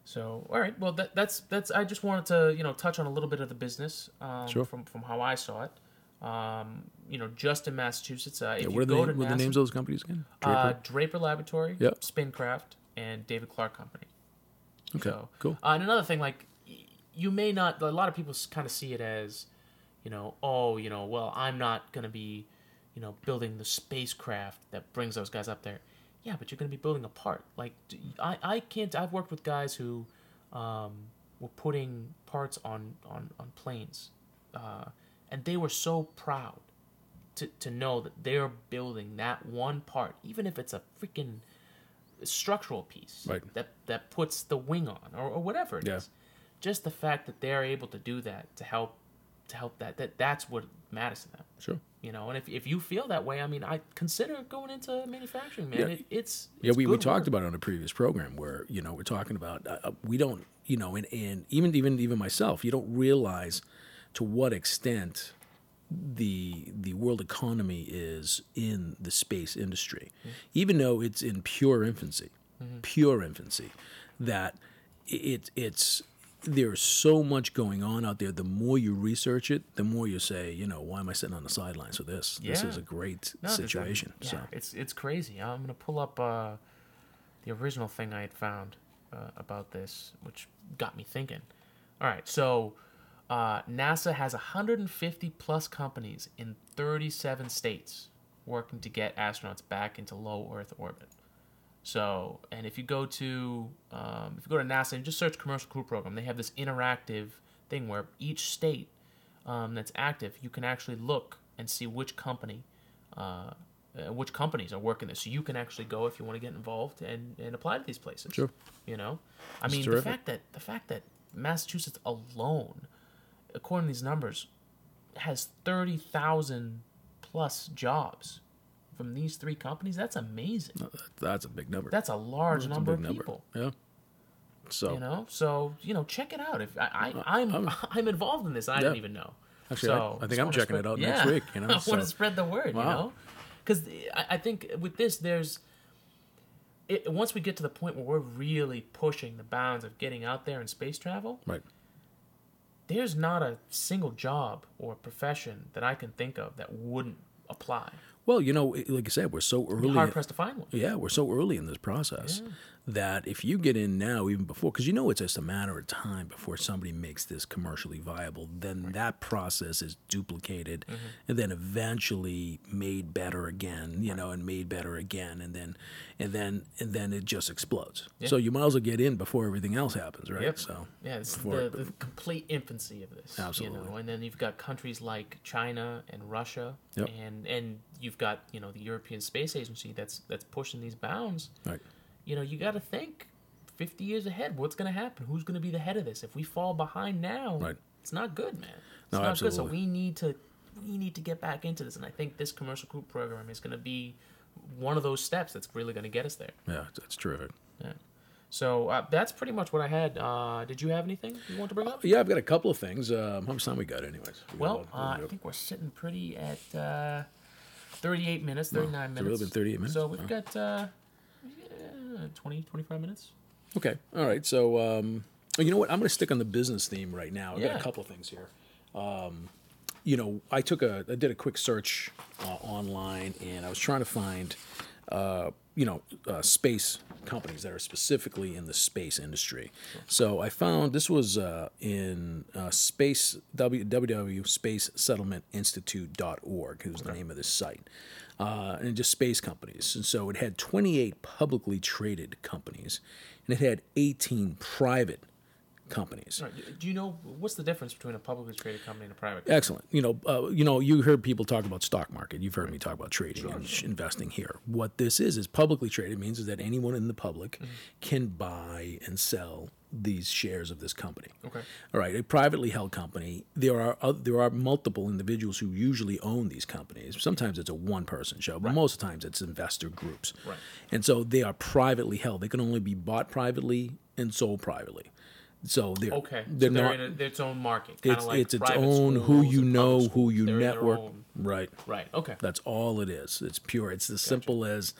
So, all right. Well, that, that's that's. I just wanted to you know touch on a little bit of the business um, sure. from from how I saw it. um, you know, just in Massachusetts. Uh, if yeah, what, you are go the, to what NASA, are the names of those companies again? Draper, uh, Draper Laboratory, yep. SpinCraft, and David Clark Company. Okay, so, cool. Uh, and another thing, like, you may not, a lot of people kind of see it as, you know, oh, you know, well, I'm not going to be, you know, building the spacecraft that brings those guys up there. Yeah, but you're going to be building a part. Like, I, I can't, I've worked with guys who um, were putting parts on, on, on planes, uh, and they were so proud to, to know that they're building that one part, even if it's a freaking structural piece, right, that, that puts the wing on, or, or whatever it yeah. is. Just the fact that they're able to do that to help to help that, that that's what matters to them. Sure. You know, and if if you feel that way, I mean, I consider going into manufacturing, man. Yeah. It, it's, it's yeah. We, we talked about it on a previous program where, you know, we're talking about uh, we don't, you know, and, and even even even myself, you don't realize to what extent the the world economy is in the space industry, mm-hmm. even though it's in pure infancy, mm-hmm. pure infancy, that it it's. There's so much going on out there. The more you research it, the more you say, you know, why am I sitting on the sidelines for this? Yeah. This is a great no, situation. That, yeah, so it's it's crazy. I'm gonna pull up uh, the original thing I had found uh, about this, which got me thinking. All right, so uh, NASA has one hundred fifty plus companies in thirty-seven states working to get astronauts back into low Earth orbit. So, and if you go to um, if you go to NASA and just search commercial crew program, they have this interactive thing where each state um, that's active, you can actually look and see which company, uh, which companies are working this. So you can actually go if you want to get involved and, and apply to these places. Sure. You know, I it's mean terrific. the fact that the fact that Massachusetts alone, according to these numbers, has thirty thousand plus jobs from these three companies. That's amazing. That's a big number. That's a large that's number a of people. Number. Yeah. So you know, so you know, check it out. If I, I I'm I'm, I'm involved in this, I yeah. didn't even know. Actually, so I, I think I'm checking spread, it out yeah. next week. You know, I so. want to spread the word. Wow. You know, because I, I think with this, there's it, once we get to the point where we're really pushing the bounds of getting out there in space travel, right? There's not a single job or profession that I can think of that wouldn't apply. Well, you know, like I said, we're so early. Hard pressed to find one. Yeah, we're so early in this process yeah. that if you get in now, even before, because you know it's just a matter of time before somebody makes this commercially viable, then right. that process is duplicated mm-hmm. and then eventually made better again, you right. know, and made better again, and then and then and then it just explodes. Yeah. So you might as well get in before everything else happens, right? Yep. So yeah, it's the, the complete infancy of this. Absolutely. You know? And then you've got countries like China and Russia, yep. and and you've You've got, you know, the European Space Agency that's that's pushing these bounds. Right. You know, you got to think fifty years ahead. What's going to happen? Who's going to be the head of this? If we fall behind now, right. it's not good, man. It's no, not absolutely. good. So we need to we need to get back into this. And I think this commercial group program is going to be one of those steps that's really going to get us there. Yeah, that's terrific. Yeah. So uh, that's pretty much what I had. Uh, did you have anything you want to bring up? Yeah, I've got a couple of things. Um, how much time we got, anyways? We well, got uh, I think we're sitting pretty at. Uh, thirty-eight minutes, thirty-nine no, minutes. It's really been thirty-eight minutes. So we've oh. got uh, yeah, twenty, twenty-five minutes. Okay. All right. So um, you know what? I'm going to stick on the business theme right now. I've yeah. got a couple of things here. Um, you know, I took a, I did a quick search uh, online, and I was trying to find, uh, you know, uh, space companies that are specifically in the space industry. Sure. So I found this was uh, in uh, space w w w dot space settlement institute dot org is okay. the name of this site, uh, and just space companies. And so it had twenty-eight publicly traded companies, and it had eighteen private companies. Right. Do you know what's the difference between a publicly traded company and a private company? Excellent. You know, uh, you know, you heard people talk about stock market. You've heard right. me talk about trading sure, and sure. investing here. What this is is publicly traded means is that anyone in the public mm-hmm. can buy and sell these shares of this company. Okay. All right. A privately held company. There are uh, there are multiple individuals who usually own these companies. Sometimes it's a one-person show, but right. most times it's investor groups. Right. And so they are privately held. They can only be bought privately and sold privately. So they're, okay. they're, so they're not, in a, they're its own market. It's like it's its own who you know, who you they're network. Right. Right. Okay. That's all it is. It's pure. It's as gotcha. simple as,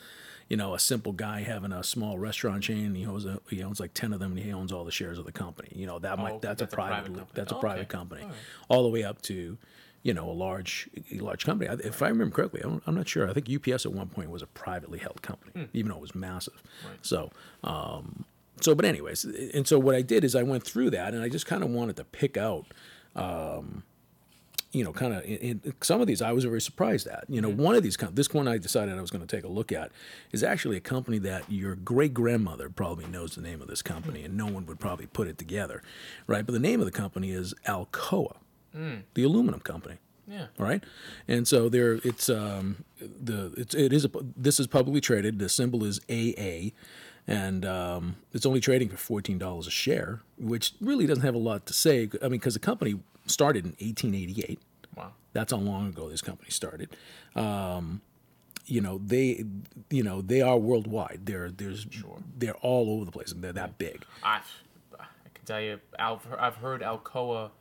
you know, a simple guy having a small restaurant chain. He owns a, he owns like ten of them, and he owns all the shares of the company. You know that oh, might that's, that's a private, private that's oh, a private okay. company, all, right. all the way up to. you know, a large a large company. If I remember correctly, I'm, I'm not sure. I think U P S at one point was a privately held company, mm. even though it was massive. Right. So, um, so but anyways, and so what I did is I went through that, and I just kind of wanted to pick out, um, you know, kind of some of these I was very surprised at. You know, mm. one of these, this one I decided I was going to take a look at is actually a company that your great-grandmother probably knows the name of this company, mm. and no one would probably put it together, right? But the name of the company is Alcoa. Mm. The aluminum company, yeah, right, and so there it's um the it's it is a, this is publicly traded. The symbol is A A, and um, it's only trading for fourteen dollars a share, which really doesn't have a lot to say. I mean, because the company started in eighteen eighty eight. Wow, that's how long ago this company started. Um, you know they, you know they are worldwide. They're there's sure. they're all over the place, and they're that big. I I can tell you, I've I've heard Alcoa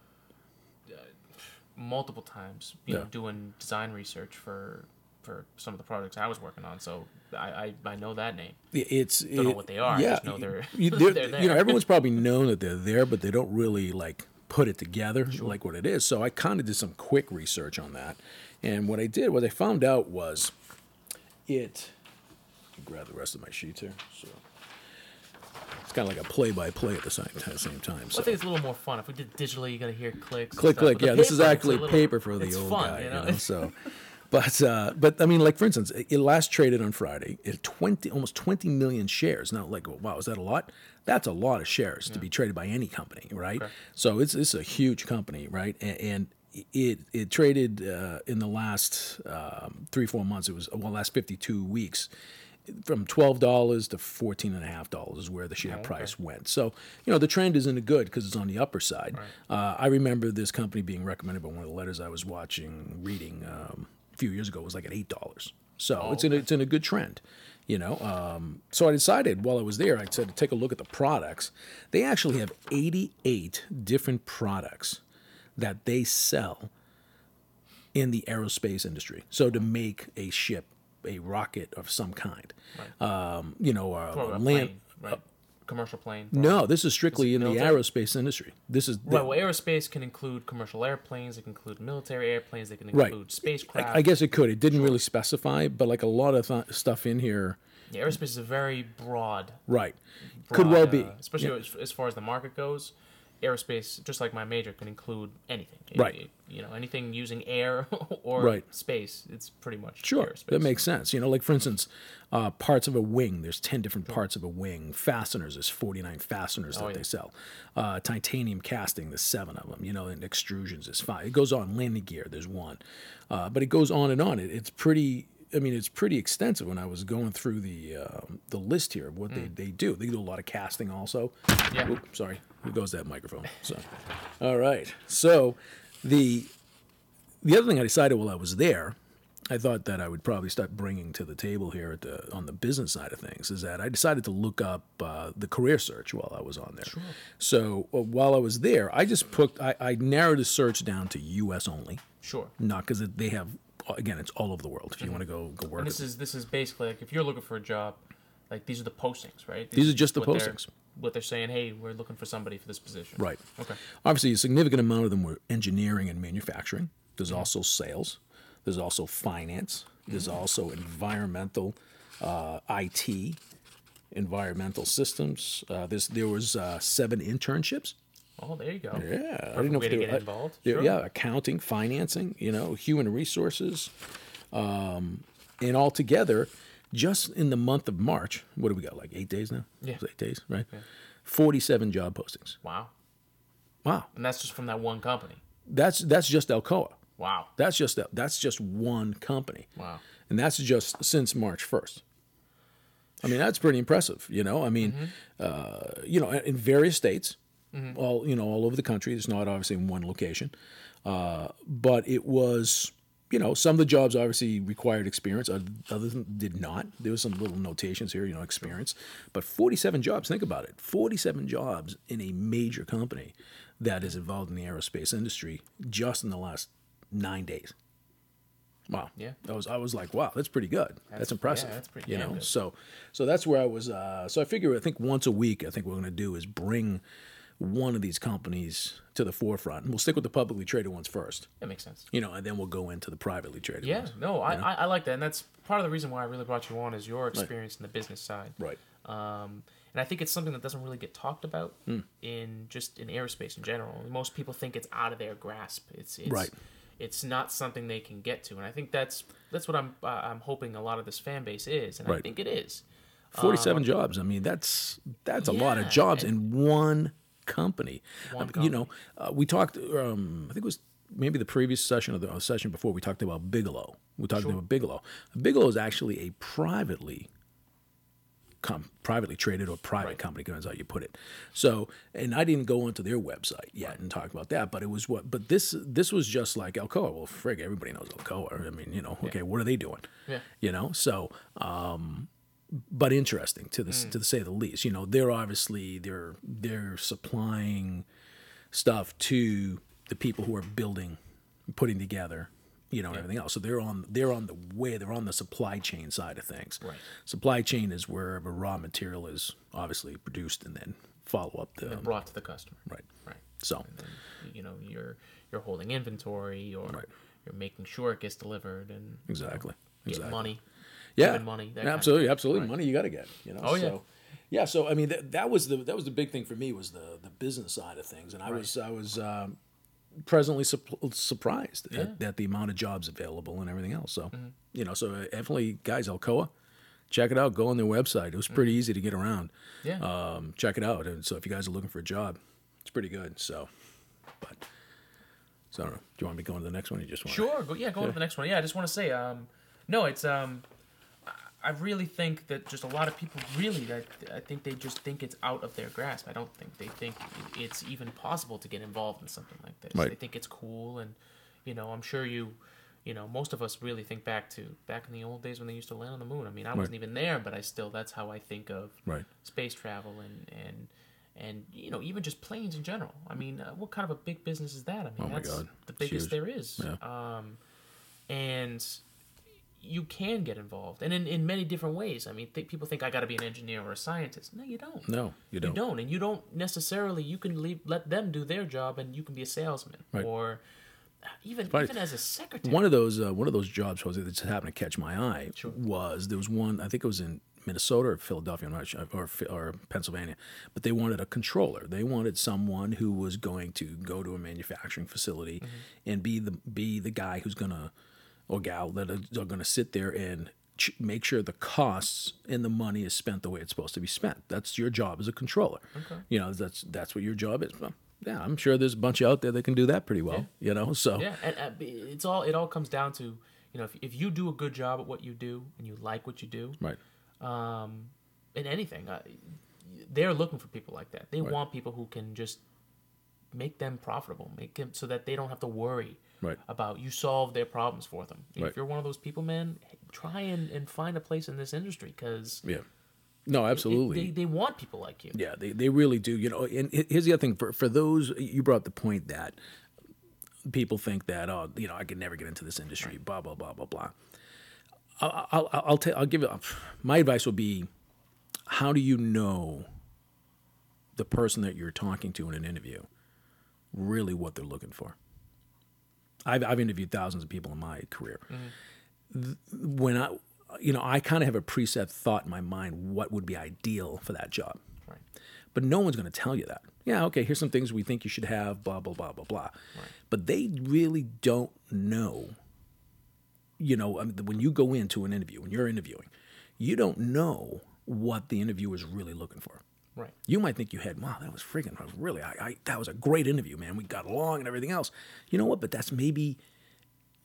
multiple times, you yeah. know, doing design research for for some of the projects I was working on, so I I, I know that name. It's don't it, know what they are. Yeah, I just know they're, they're, they're there. You know, everyone's probably known that they're there, but they don't really like put it together sure. like what it is. So I kind of did some quick research on that, and what I did, what I found out was, it. Let me grab the rest of my sheets here. So. It's kind of like a play-by-play at the same time. Same time so. Well, I think it's a little more fun. If we did digitally, you got to hear clicks. Click, click, yeah. Paper, this is actually little, paper for the old fun, guy. You know? You know? So, but, uh, but I mean, like, for instance, it last traded on Friday at twenty, almost twenty million shares. Now, like, wow, is that a lot? That's a lot of shares yeah. to be traded by any company, right? Okay. So it's, it's a huge company, right? And, and it it traded uh, in the last um, three, four months. It was, well, last fifty-two weeks. From twelve dollars to fourteen and a half dollars is where the share okay. price went. So you know the trend isn't good because it's on the upper side. Right. Uh, I remember this company being recommended by one of the letters I was watching, reading um, a few years ago. It was like at eight dollars. So oh, it's in a, it's in a good trend. You know, um, so I decided while I was there, I said to take a look at the products. They actually have eighty-eight different products that they sell in the aerospace industry. So to make a ship. A rocket of some kind, right. um, you know, a, a land plane, right? uh, commercial plane. Probably. No, this is strictly in the aerospace industry. This is the, right. Well, aerospace can include commercial airplanes. It can include military airplanes. It can include right. spacecraft. I, I guess it could. It didn't sure. really specify, but like a lot of th- stuff in here. Yeah, aerospace is a very broad. Right, broad, could well be, uh, especially yeah. as far as the market goes. Aerospace, just like my major, can include anything. Right. It, you know, anything using air or right. space, it's pretty much sure. aerospace. That makes sense. You know, like, for instance, uh, parts of a wing, there's ten different sure. parts of a wing. Fasteners, there's forty-nine fasteners oh, that yeah. they sell. Uh, titanium casting, there's seven of them. You know, and extrusions is five. It goes on. Landing gear, there's one. Uh, but it goes on and on. It, it's pretty... I mean, it's pretty extensive when I was going through the uh, the list here of what mm. they, they do. They do a lot of casting also. Yeah. Oops, sorry. Here goes that microphone. So, all right. So the the other thing I decided while I was there, I thought that I would probably start bringing to the table here at the on the business side of things, is that I decided to look up uh, the career search while I was on there. Sure. So uh, while I was there, I just put, I, I narrowed the search down to U S only. Sure. Not because they have... Again, it's all over the world. If you mm-hmm. want to go, go work. And this is this is basically like if you're looking for a job, like these are the postings, right? These, these are just the what postings. They're, what they're saying, hey, we're looking for somebody for this position. Right. Okay. Obviously, a significant amount of them were engineering and manufacturing. There's mm-hmm. also sales. There's also finance. There's mm-hmm. also environmental, uh, I T, environmental systems. Uh, there's there was uh, seven internships. Oh, there you go. Yeah, perfect I didn't know way if they to get were, involved. Sure. Yeah, accounting, financing, you know, human resources, um, and altogether, just in the month of March, what do we got? Like eight days now. Yeah, eight days, right? Yeah. Forty-seven job postings. Wow, wow, and that's just from that one company. That's that's just Alcoa. Wow, that's just that's just one company. Wow, and that's just since March first. I mean, that's pretty impressive. You know, I mean, mm-hmm. uh, you know, in various states. Mm-hmm. All you know, all over the country. It's not obviously in one location, uh, but it was you know some of the jobs obviously required experience. Others did not. There was some little notations here, you know, experience. But forty-seven jobs. Think about it. forty-seven jobs in a major company that is involved in the aerospace industry just in the last nine days. Wow. Yeah. I was I was like, wow, that's pretty good. That's, that's impressive. Yeah, that's pretty you know. Good. So so that's where I was. Uh, so I figure I think once a week I think what we're going to do is bring. one of these companies to the forefront. And we'll stick with the publicly traded ones first. That makes sense. You know, and then we'll go into the privately traded yeah, ones. Yeah, no, I, I, I like that. And that's part of the reason why I really brought you on is your experience right. in the business side. Right. Um, and I think it's something that doesn't really get talked about mm. in just in aerospace in general. Most people think it's out of their grasp. It's, it's right. It's not something they can get to, and I think that's that's what I'm uh, I'm hoping a lot of this fan base is, and right. I think it is. Forty-seven um, jobs. I mean, that's that's yeah, a lot of jobs in one company. One um, company. You know, uh, we talked. Um, I think it was maybe the previous session or the uh, session before. We talked about Bigelow. We talked sure. about Bigelow. Bigelow is actually a privately. Com- privately traded or private right. company, depends how you put it. So, and I didn't go onto their website yet right. and talk about that, but it was what, but this this was just like Alcoa. Well, frig, everybody knows Alcoa. I mean, you know, okay, yeah. what are they doing? Yeah. You know, so, um, but interesting to this, mm. to say the least. You know, they're obviously, they're they're supplying stuff to the people who are building, putting together, you know, and yeah. everything else. So they're on they're on the way, they're on the supply chain side of things. Right. Supply chain is where the raw material is obviously produced and then follow up the... And brought to the customer. Right. Right. So... And then, you know, you're you're holding inventory or right. you're making sure it gets delivered and... Exactly. You know, exactly. money. Yeah. Giving money. That absolutely. Kind of absolutely. Right. Money you got to get, you know. Oh, yeah. So, yeah. So, I mean, that, that was the that was the big thing for me was the, the business side of things. And I right. was... I was um, presently su- surprised yeah. at, at the amount of jobs available and everything else. So, mm-hmm. you know, so definitely, guys, Alcoa, check it out. Go on their website. It was pretty mm-hmm. easy to get around. Yeah. Um, check it out. And so if you guys are looking for a job, it's pretty good. So, but, so I don't know. Do you want me to go on to the next one? Or you just want Sure. To... Go, yeah, go yeah. on to the next one. Yeah, I just want to say, um, no, it's, um, I really think that just a lot of people really, that I think they just think it's out of their grasp. I don't think they think it's even possible to get involved in something like this. Right. They think it's cool, and you know, I'm sure you, you know, most of us really think back to back in the old days when they used to land on the moon. I mean, I right. wasn't even there, but I still that's how I think of right. space travel and and and you know, even just planes in general. I mean, uh, what kind of a big business is that? I mean, oh that's the biggest there is. Yeah. Um, and you can get involved, and in, in many different ways. I mean, th- people think I got to be an engineer or a scientist. No, you don't. No, you don't. You don't, and you don't necessarily. You can leave, let them do their job, and you can be a salesman right. or even probably, even as a secretary. One of those uh, one of those jobs, Jose, that just happened to catch my eye sure. was there was one. I think it was in Minnesota or Philadelphia, I'm not sure, or or Pennsylvania, but they wanted a controller. They wanted someone who was going to go to a manufacturing facility mm-hmm. and be the be the guy who's gonna. Or gal that are going to sit there and ch- make sure the costs and the money is spent the way it's supposed to be spent. That's your job as a controller. Okay. You know, that's that's what your job is. Well, yeah, I'm sure there's a bunch out there that can do that pretty well. Yeah. You know, so yeah, and uh, it's all it all comes down to you know if if you do a good job at what you do and you like what you do, right? Um, in anything, uh, they're looking for people like that. They right. want people who can just make them profitable, make them so that they don't have to worry. Right. About you solve their problems for them. Right. If you're one of those people, man, try and, and find a place in this industry because yeah, no, absolutely, it, it, they, they want people like you. Yeah, they they really do. You know, and here's the other thing for for those you brought up the point that people think that oh, you know, I could never get into this industry. Right. Blah blah blah blah blah. I'll I'll I'll, t- I'll give it. My advice would be, how do you know the person that you're talking to in an interview really what they're looking for? I've I've interviewed thousands of people in my career. Mm-hmm. When I, you know, I kind of have a preset thought in my mind what would be ideal for that job, right. but no one's going to tell you that. Yeah, okay, here's some things we think you should have, blah blah blah blah blah. Right. But they really don't know. You know, I mean, when you go into an interview, when you're interviewing, you don't know what the interviewer is really looking for. Right. You might think you had, wow, that was freaking, that was really, I, I, that was a great interview, man. We got along and everything else. You know what? But that's maybe,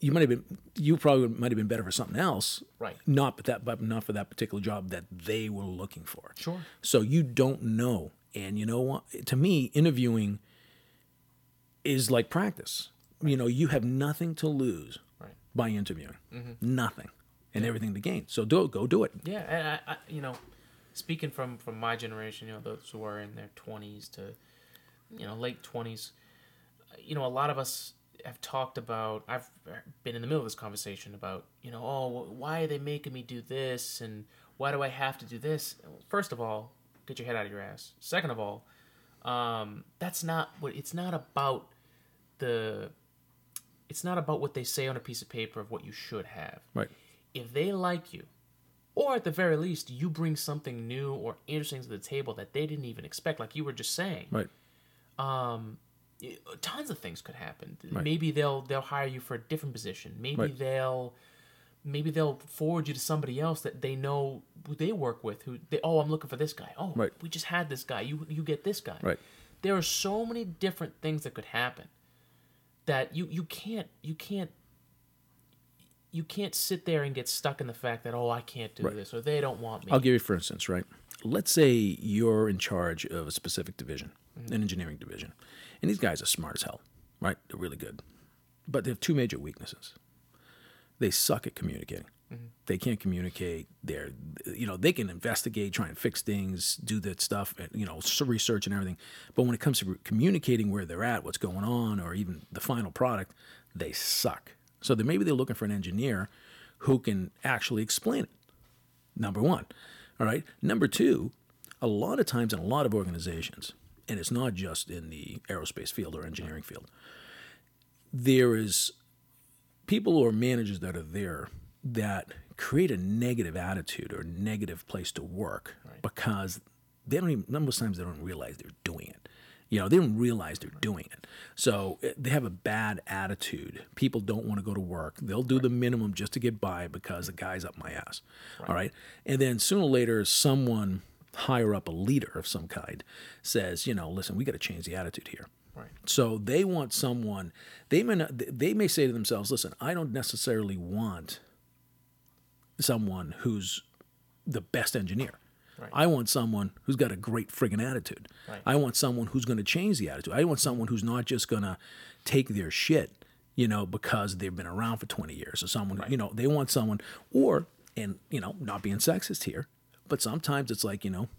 you might have been, you probably might have been better for something else. Right. Not, but that, but not for that particular job that they were looking for. Sure. So you don't know. And you know what? To me, interviewing is like practice. Right. You know, you have nothing to lose right. by interviewing. Mm-hmm. Nothing. And yeah. everything to gain. So do it. Go do it. Yeah. And I, I you know. Speaking from, from my generation, you know, those who are in their twenties to, you know, late twenties, you know, a lot of us have talked about, I've been in the middle of this conversation about, you know, oh, why are they making me do this? And why do I have to do this? First of all, get your head out of your ass. Second of all, Um, that's not what it's not about the it's not about what they say on a piece of paper of what you should have. Right. If they like you, or at the very least, you bring something new or interesting to the table that they didn't even expect, like you were just saying. Right. Um, tons of things could happen. Right. Maybe they'll they'll hire you for a different position. Maybe right. they'll maybe they'll forward you to somebody else that they know who they work with. Who they oh I'm looking for this guy. Oh right. we just had this guy. You you get this guy. Right. There are so many different things that could happen that you you can't you can't. You can't sit there and get stuck in the fact that, oh, I can't do right. this, or they don't want me. I'll give you, for instance, right? Let's say you're in charge of a specific division, mm-hmm. an engineering division. And these guys are smart as hell, right? They're really good. But they have two major weaknesses. They suck at communicating. Mm-hmm. They can't communicate. They're, you know, they can investigate, try and fix things, do that stuff, you know, research and everything. But when it comes to communicating where they're at, what's going on, or even the final product, they suck. So then maybe they're looking for an engineer who can actually explain it, number one. All right. Number two, a lot of times in a lot of organizations, and it's not just in the aerospace field or engineering field, there is people or managers that are there that create a negative attitude or negative place to work right. because they don't even, number of times they don't realize they're doing it. You know, they don't realize they're doing it. So they have a bad attitude. People don't want to go to work. They'll do right. the minimum just to get by because the guy's up my ass. Right. All right. And then sooner or later, someone higher up, a leader of some kind, says, you know, listen, we got to change the attitude here. Right. So they want someone, they may not, they may say to themselves, listen, I don't necessarily want someone who's the best engineer. Right. I want someone who's got a great friggin' attitude. Right. I want someone who's going to change the attitude. I want someone who's not just going to take their shit, you know, because they've been around for twenty years or someone, right. you know, they want someone or, and, you know, not being sexist here, but sometimes it's like, you know,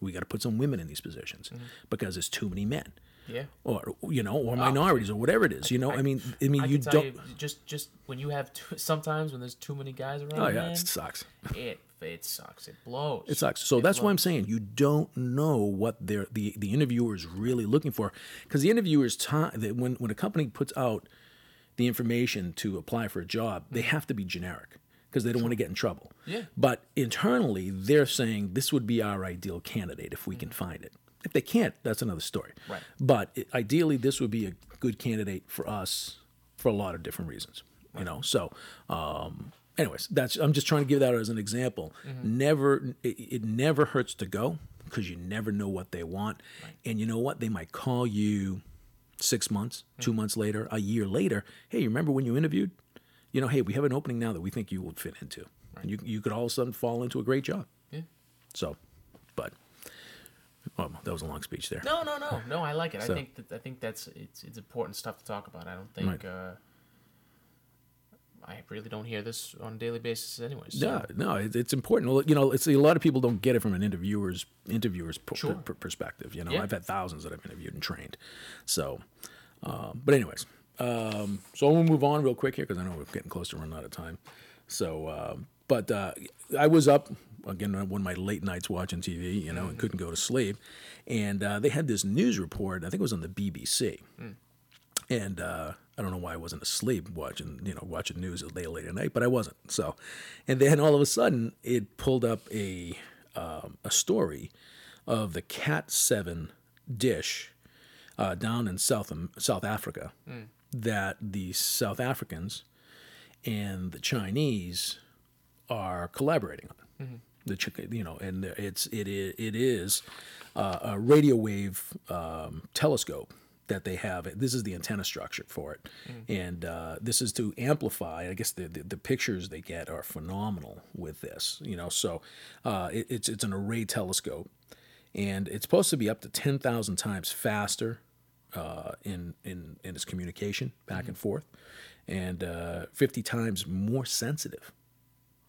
we got to put some women in these positions mm-hmm. because there's too many men. Yeah. Or, you know, or minorities wow. or whatever it is, you know, I, I, I mean, I mean, I you don't you, just, just when you have, too, sometimes when there's too many guys around. Oh yeah. Man, it sucks. It, it sucks. It blows. It sucks. So it that's blows. Why I'm saying you don't know what they're, the, the interviewer is really looking for. Cause the interviewer's time that when, when a company puts out the information to apply for a job, they have to be generic because they don't sure. want to get in trouble. Yeah. But internally they're saying this would be our ideal candidate if we mm-hmm. can find it. If they can't, that's another story. Right. But it, ideally, this would be a good candidate for us for a lot of different reasons. Right. You know. So, um, anyways, that's I'm just trying to give that as an example. Mm-hmm. Never, it, it never hurts to go because you never know what they want, right. and you know what they might call you six months, mm-hmm. two months later, a year later. Hey, you remember when you interviewed? You know, hey, we have an opening now that we think you would fit into, right. and you you could all of a sudden fall into a great job. Yeah. So, but. Oh, that was a long speech there. No, no, no, no. I like it. So, I think that I think that's it's it's important stuff to talk about. I don't think right. uh, I really don't hear this on a daily basis, anyway. So. Yeah, no, it, it's important. You know, it's a lot of people don't get it from an interviewer's interviewer's sure. p- p- perspective. You know, yeah. I've had thousands that I've interviewed and trained. So, um, but anyways, um, so I'm gonna move on real quick here because I know we're getting close to running out of time. So, um, but uh, I was up. Again, one of my late nights watching T V, you know, and couldn't go to sleep. And uh, they had this news report, I think it was on the B B C. Mm. And uh, I don't know why I wasn't asleep watching, you know, watching news late, late at night, but I wasn't. So, and then all of a sudden, it pulled up a um, a story of the Cat seven dish uh, down in South um, South Africa mm. that the South Africans and the Chinese are collaborating on. Mm-hmm. The you know, and it's it is it is uh, a radio wave um, telescope that they have. This is the antenna structure for it, mm-hmm. and uh, this is to amplify. I guess the, the the pictures they get are phenomenal with this. You know, so uh, it, it's it's an array telescope, and it's supposed to be up to ten thousand times faster uh, in in in its communication back mm-hmm. and forth, and uh, fifty times more sensitive.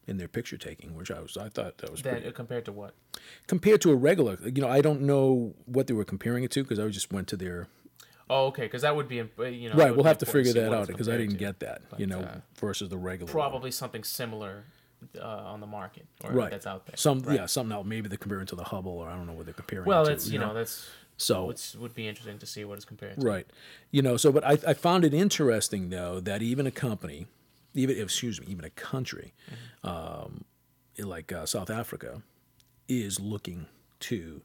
In their picture taking, which I was, I thought that was that pretty, compared to what? Compared to a regular, you know, I don't know what they were comparing it to because I just went to their. Oh, okay, because that would be, you know. Right, we'll have to figure that out because I didn't to. get that, but, you know, uh, versus the regular. Probably one. Something similar uh, on the market, or right. that's out there. Some, right. yeah, something out. Maybe they're comparing to the Hubble, or I don't know what they're comparing. Well, it to, it's you know, know that's. So it would be interesting to see what it's compared to. Right. You know, so but I, I found it interesting, though, that even a company, even excuse me, even a country mm-hmm. um, like uh, South Africa is looking to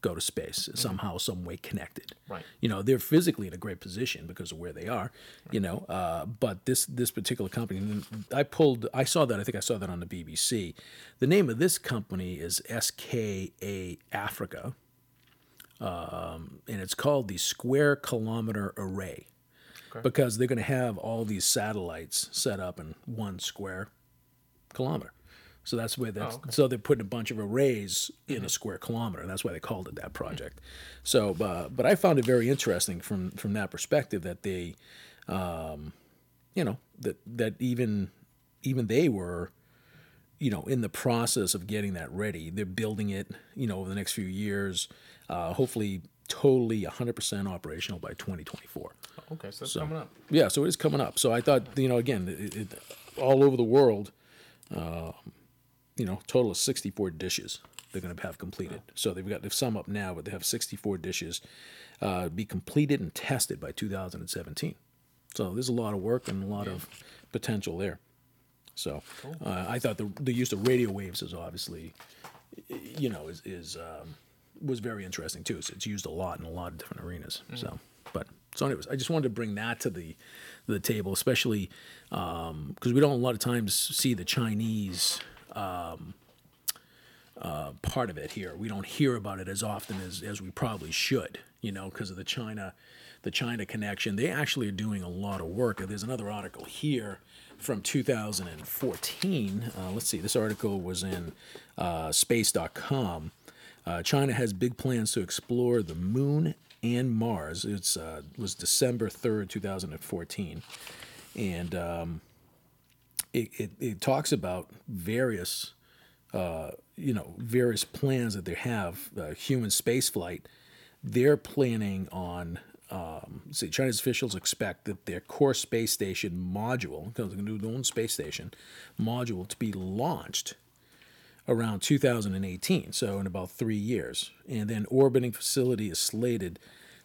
go to space mm-hmm. somehow, some way connected. Right. You know, they're physically in a great position because of where they are, right. you know, uh, but this this particular company, I pulled, I saw that, I think I saw that on the B B C. The name of this company is S K A Africa. Um, and it's called the Square Kilometer Array okay. because they're going to have all these satellites set up in one square kilometer. So that's where that's, oh, okay. so they're putting a bunch of arrays in mm-hmm. a square kilometer, and that's why they called it that project. Mm-hmm. So, uh, but I found it very interesting from, from that perspective that they, um, you know, that that even even they were. You know, in the process of getting that ready, they're building it, you know, over the next few years, uh, hopefully totally one hundred percent operational by twenty twenty-four. Okay, so it's so, coming up. Yeah, so it is coming up. So I thought, you know, again, it, it, all over the world, uh, you know, total of sixty-four dishes they're going to have completed. Oh. So they've got they've sum up now, but they have sixty-four dishes uh, be completed and tested by two thousand seventeen. So there's a lot of work and a lot yeah. of potential there. So uh, I thought the the use of radio waves is obviously, you know, is is um, was very interesting too. So it's used a lot in a lot of different arenas. Mm. So, but so anyways, I just wanted to bring that to the the table, especially because um, we don't a lot of times see the Chinese um, uh, part of it here. We don't hear about it as often as as we probably should, you know, because of the China the China connection. They actually are doing a lot of work. There's another article here. From two thousand fourteen, uh, let's see, this article was in uh, space dot com. Uh, China has big plans to explore the moon and Mars. It uh, was December third, two thousand fourteen. And um, it, it, it talks about various, uh, you know, various plans that they have. Uh, human spaceflight, they're planning on... Um, see, China's officials expect that their core space station module, because they're going to do their own space station module, to be launched around two thousand eighteen, so in about three years. And then orbiting facility is slated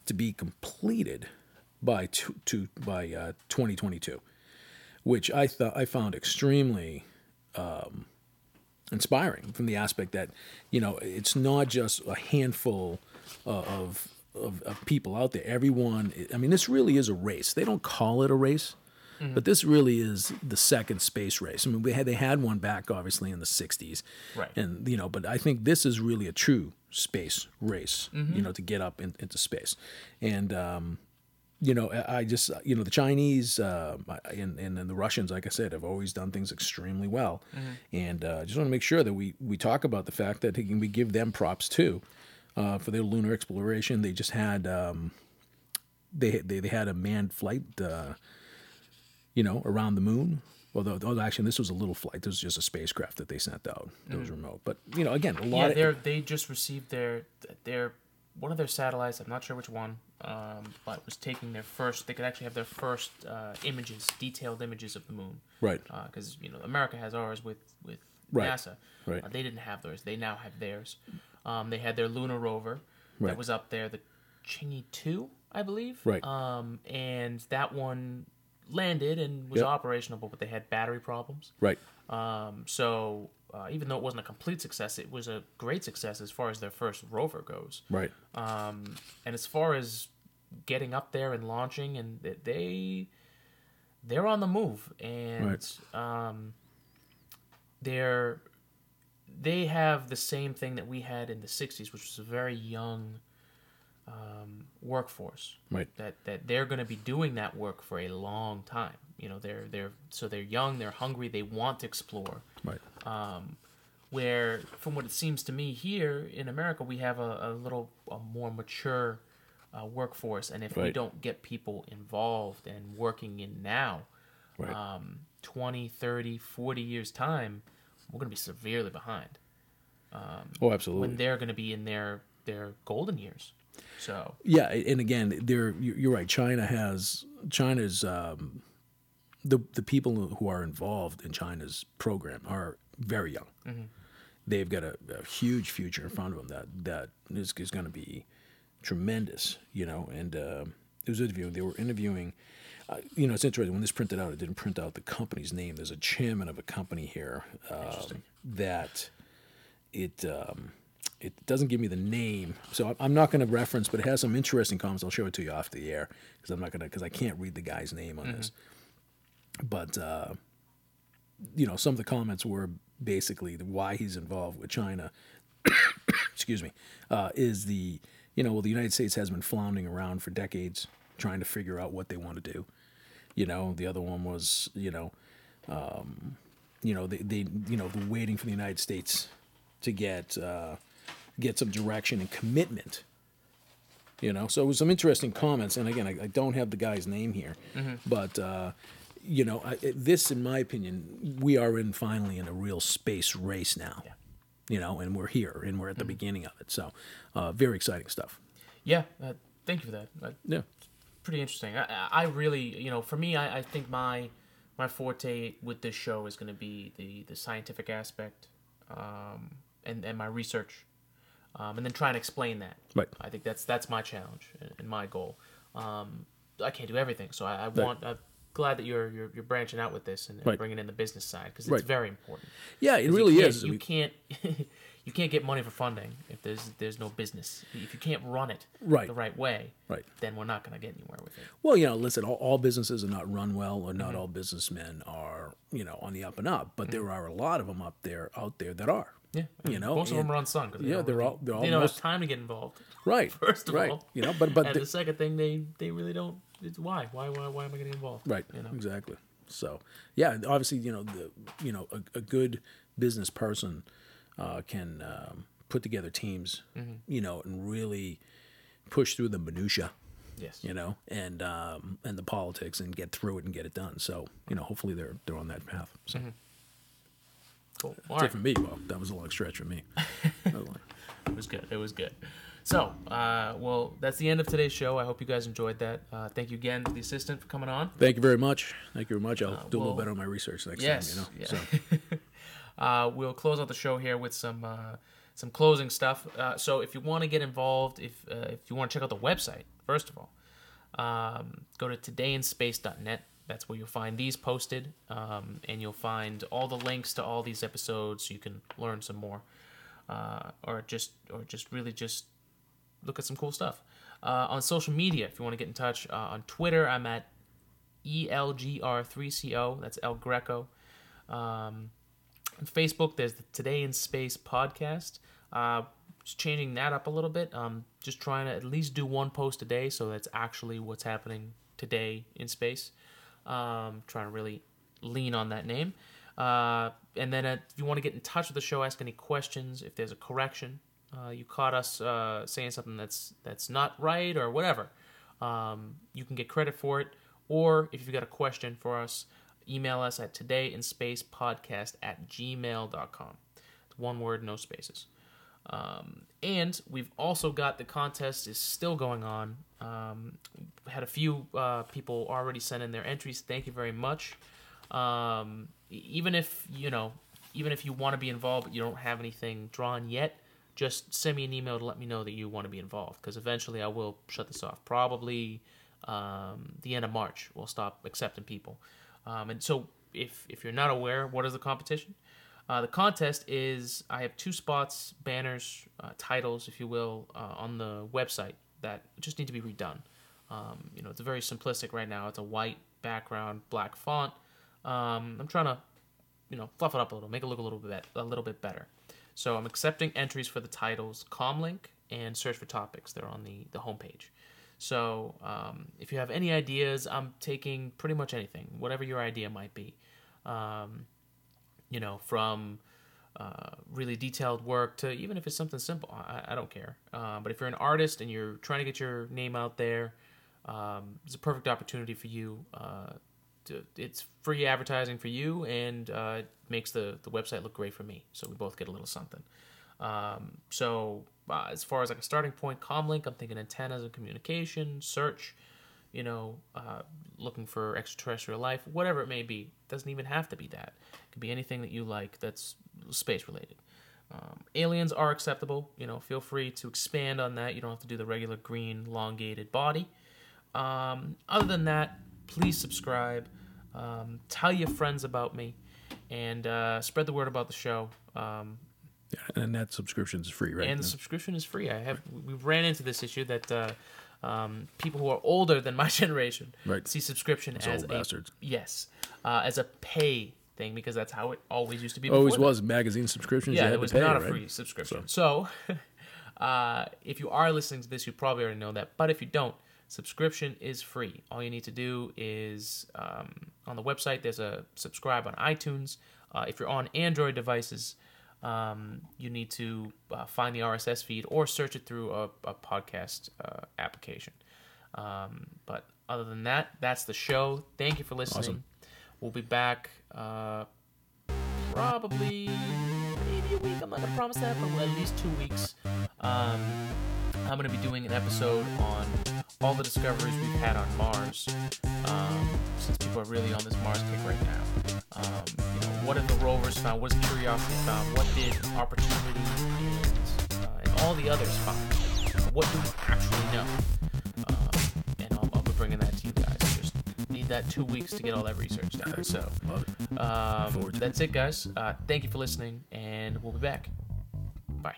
to be completed by to, to, by uh, twenty twenty-two, which I thought I found extremely um, inspiring from the aspect that, you know, it's not just a handful uh, of Of, of people out there. Everyone, I mean, this really is a race. They don't call it a race, mm-hmm. but this really is the second space race. I mean, we had, they had one back, obviously, in the sixties. Right. And, you know, but I think this is really a true space race, mm-hmm. you know, to get up in, into space. And, um, you know, I, I just, you know, the Chinese uh, and, and, and the Russians, like I said, have always done things extremely well. Mm-hmm. And I uh, just want to make sure that we, we talk about the fact that we give them props, too. Uh, for their lunar exploration, they just had um, they, they they had a manned flight, uh, you know, around the moon. Although, oh, actually, this was a little flight. This was just a spacecraft that they sent out. It was mm. remote, but you know, again, a lot. Yeah, of... they just received their their one of their satellites. I'm not sure which one, um, but was taking their first. They could actually have their first uh, images, detailed images of the moon. Right. Because uh, you know, America has ours with with right. NASA. Right. Uh, they didn't have theirs. They now have theirs. Um, they had their lunar rover that right. was up there, the Chang'e two, I believe. Right. Um, and that one landed and was yep. operational, but they had battery problems. Right. Um, so uh, even though it wasn't a complete success, it was a great success as far as their first rover goes. Right. Um, and as far as getting up there and launching, and they they're on the move, and right. um, they're. They have the same thing that we had in the sixties, which was a very young um, workforce. Right. That that they're going to be doing that work for a long time. You know, they're they're so they're young, they're hungry, they want to explore. Right. Um, where, from what it seems to me, here in America, we have a, a little a more mature uh, workforce, and if right. we don't get people involved and working in now, right. um, twenty, thirty, forty years time. We're going to be severely behind. Um, oh, absolutely. When they're going to be in their, their golden years. So yeah, and again, they're, you're right. China has China's um, the the people who are involved in China's program are very young. Mm-hmm. They've got a, a huge future in front of them that that is, is going to be tremendous, you know, and uh, it was interviewing, they were interviewing, uh, you know, it's interesting, when this printed out, it didn't print out the company's name. There's a chairman of a company here um, that it, um, it doesn't give me the name, so I'm not going to reference, but it has some interesting comments. I'll show it to you off the air, because I'm not going to, because I can't read the guy's name on mm-hmm. this, but, uh, you know, some of the comments were basically why he's involved with China, excuse me, uh, is the, you know, well, the United States has been floundering around for decades trying to figure out what they want to do. You know, the other one was, you know, um, you know, they, they, you know, they're waiting for the United States to get, uh, get some direction and commitment, you know? So it was some interesting comments. And again, I, I don't have the guy's name here, mm-hmm. but, uh, you know, I, this, in my opinion, we are in finally in a real space race now. Yeah. You know, and we're here, and we're at the mm-hmm. beginning of it. So, uh, very exciting stuff. Yeah, uh, thank you for that. Uh, yeah, pretty interesting. I, I really, you know, for me, I, I think my my forte with this show is going to be the, the scientific aspect, um, and and my research, um, and then try and explain that. Right. I think that's that's my challenge and my goal. Um, I can't do everything, so I, I want. Right. I've, Glad that you're, you're you're branching out with this and right. bringing in the business side, because it's right. very important. Yeah, it really you is. You can't you can't get money for funding if there's there's no business. If you can't run it right. the right way, right. then we're not going to get anywhere with it. Well, you know, listen, all, all businesses are not run well, or not mm-hmm. all businessmen are, you know, on the up and up. But mm-hmm. there are a lot of them up there out there that are. Yeah, I mean, you know, most of them are unsung. They yeah, they're really, all they're all they don't most, have time to get involved. Right. First of right. all, you know, but but and the, the second thing, they they really don't. It's why? Why? Why? Why am I getting involved? Right. You know? Exactly. So, yeah. Obviously, you know, the you know a, a good business person uh, can um, put together teams, mm-hmm. you know, and really push through the minutia. Yes. You know, and um, and the politics, and get through it and get it done. So, you know, hopefully they're they're on that path. So. Mm-hmm. Cool. That's it for me. Well, that was a long stretch for me. It was good. It was good. So, uh, well, that's the end of today's show. I hope you guys enjoyed that. Uh, thank you again to the assistant for coming on. Thank you very much. Thank you very much. I'll uh, do well, a little better on my research next yes, time. You know. Yeah. So. uh, we'll close out the show here with some uh, some closing stuff. Uh, so, if you want to get involved, if uh, if you want to check out the website, first of all, um, go to today in space dot net. That's where you'll find these posted, um, and you'll find all the links to all these episodes. So you can learn some more, uh, or just or just really just. Look at some cool stuff. Uh, on social media, if you want to get in touch, uh, on Twitter, I'm at E L G R three C O. That's El Greco. Um, on Facebook, there's the Today in Space podcast. Uh, just changing that up a little bit. Um, just trying to at least do one post a day, so that's actually what's happening today in space. Um, trying to really lean on that name. Uh, and then uh, if you want to get in touch with the show, ask any questions, if there's a correction. Uh, you caught us uh, saying something that's that's not right or whatever, um, you can get credit for it. Or if you've got a question for us, email us at today in space podcast at gmail dot com. It's one word, no spaces. Um, and we've also got the contest is still going on. Um, had a few uh, people already send in their entries. Thank you very much. Um, even if, you know, even if you want to be involved but you don't have anything drawn yet, just send me an email to let me know that you want to be involved, because eventually I will shut this off. Probably um, the end of March, we'll stop accepting people. Um, and so if if you're not aware, what is the competition? Uh, the contest is I have two spots, banners, uh, titles, if you will, uh, on the website that just need to be redone. Um, you know, it's very simplistic right now. It's a white background, black font. Um, I'm trying to, you know, fluff it up a little, make it look a little bit a little bit better. So I'm accepting entries for the titles, comlink, and search for topics. They're on the, the homepage. So um, if you have any ideas, I'm taking pretty much anything, whatever your idea might be. Um, you know, from uh, really detailed work to even if it's something simple, I, I don't care. Uh, but if you're an artist and you're trying to get your name out there, um, it's a perfect opportunity for you. Uh, to, it's free advertising for you, and uh, it makes the, the website look great for me. So we both get a little something. Um, so uh, as far as like a starting point, comlink, I'm thinking antennas and communication, search, you know, uh, looking for extraterrestrial life, whatever it may be. It doesn't even have to be that. It could be anything that you like that's space related. Um, aliens are acceptable. You know, feel free to expand on that. You don't have to do the regular green, elongated body. Um, other than that, please subscribe. Um, tell your friends about me, and uh, spread the word about the show. Um, yeah, and that subscription is free, right? And the no? subscription is free. I have we ran into this issue that uh, um, people who are older than my generation right. see subscription Those as old a bastards. yes, uh, as a pay thing, because that's how it always used to be. Always was them. Magazine subscriptions. Yeah, you had it was to pay, not a right? free subscription. So, so uh, if you are listening to this, you probably already know that. But if you don't, subscription is free. All you need to do is um, on the website, there's a subscribe on iTunes. Uh, if you're on Android devices, um, you need to uh, find the R S S feed or search it through a, a podcast uh, application. Um, but other than that, that's the show. Thank you for listening. Awesome. We'll be back uh, probably maybe a week. I'm not going to promise that, but at least two weeks. Um, I'm going to be doing an episode on all the discoveries we've had on Mars, um, since people are really on this Mars kick right now. Um, you know, what have the rovers found? What has Curiosity found? What did Opportunity and, uh, and all the others find? What do we actually know? Um, and I'll, I'll be bringing that to you guys. Just need that two weeks to get all that research done. So um, that's it, guys. Uh, thank you for listening, and we'll be back. Bye.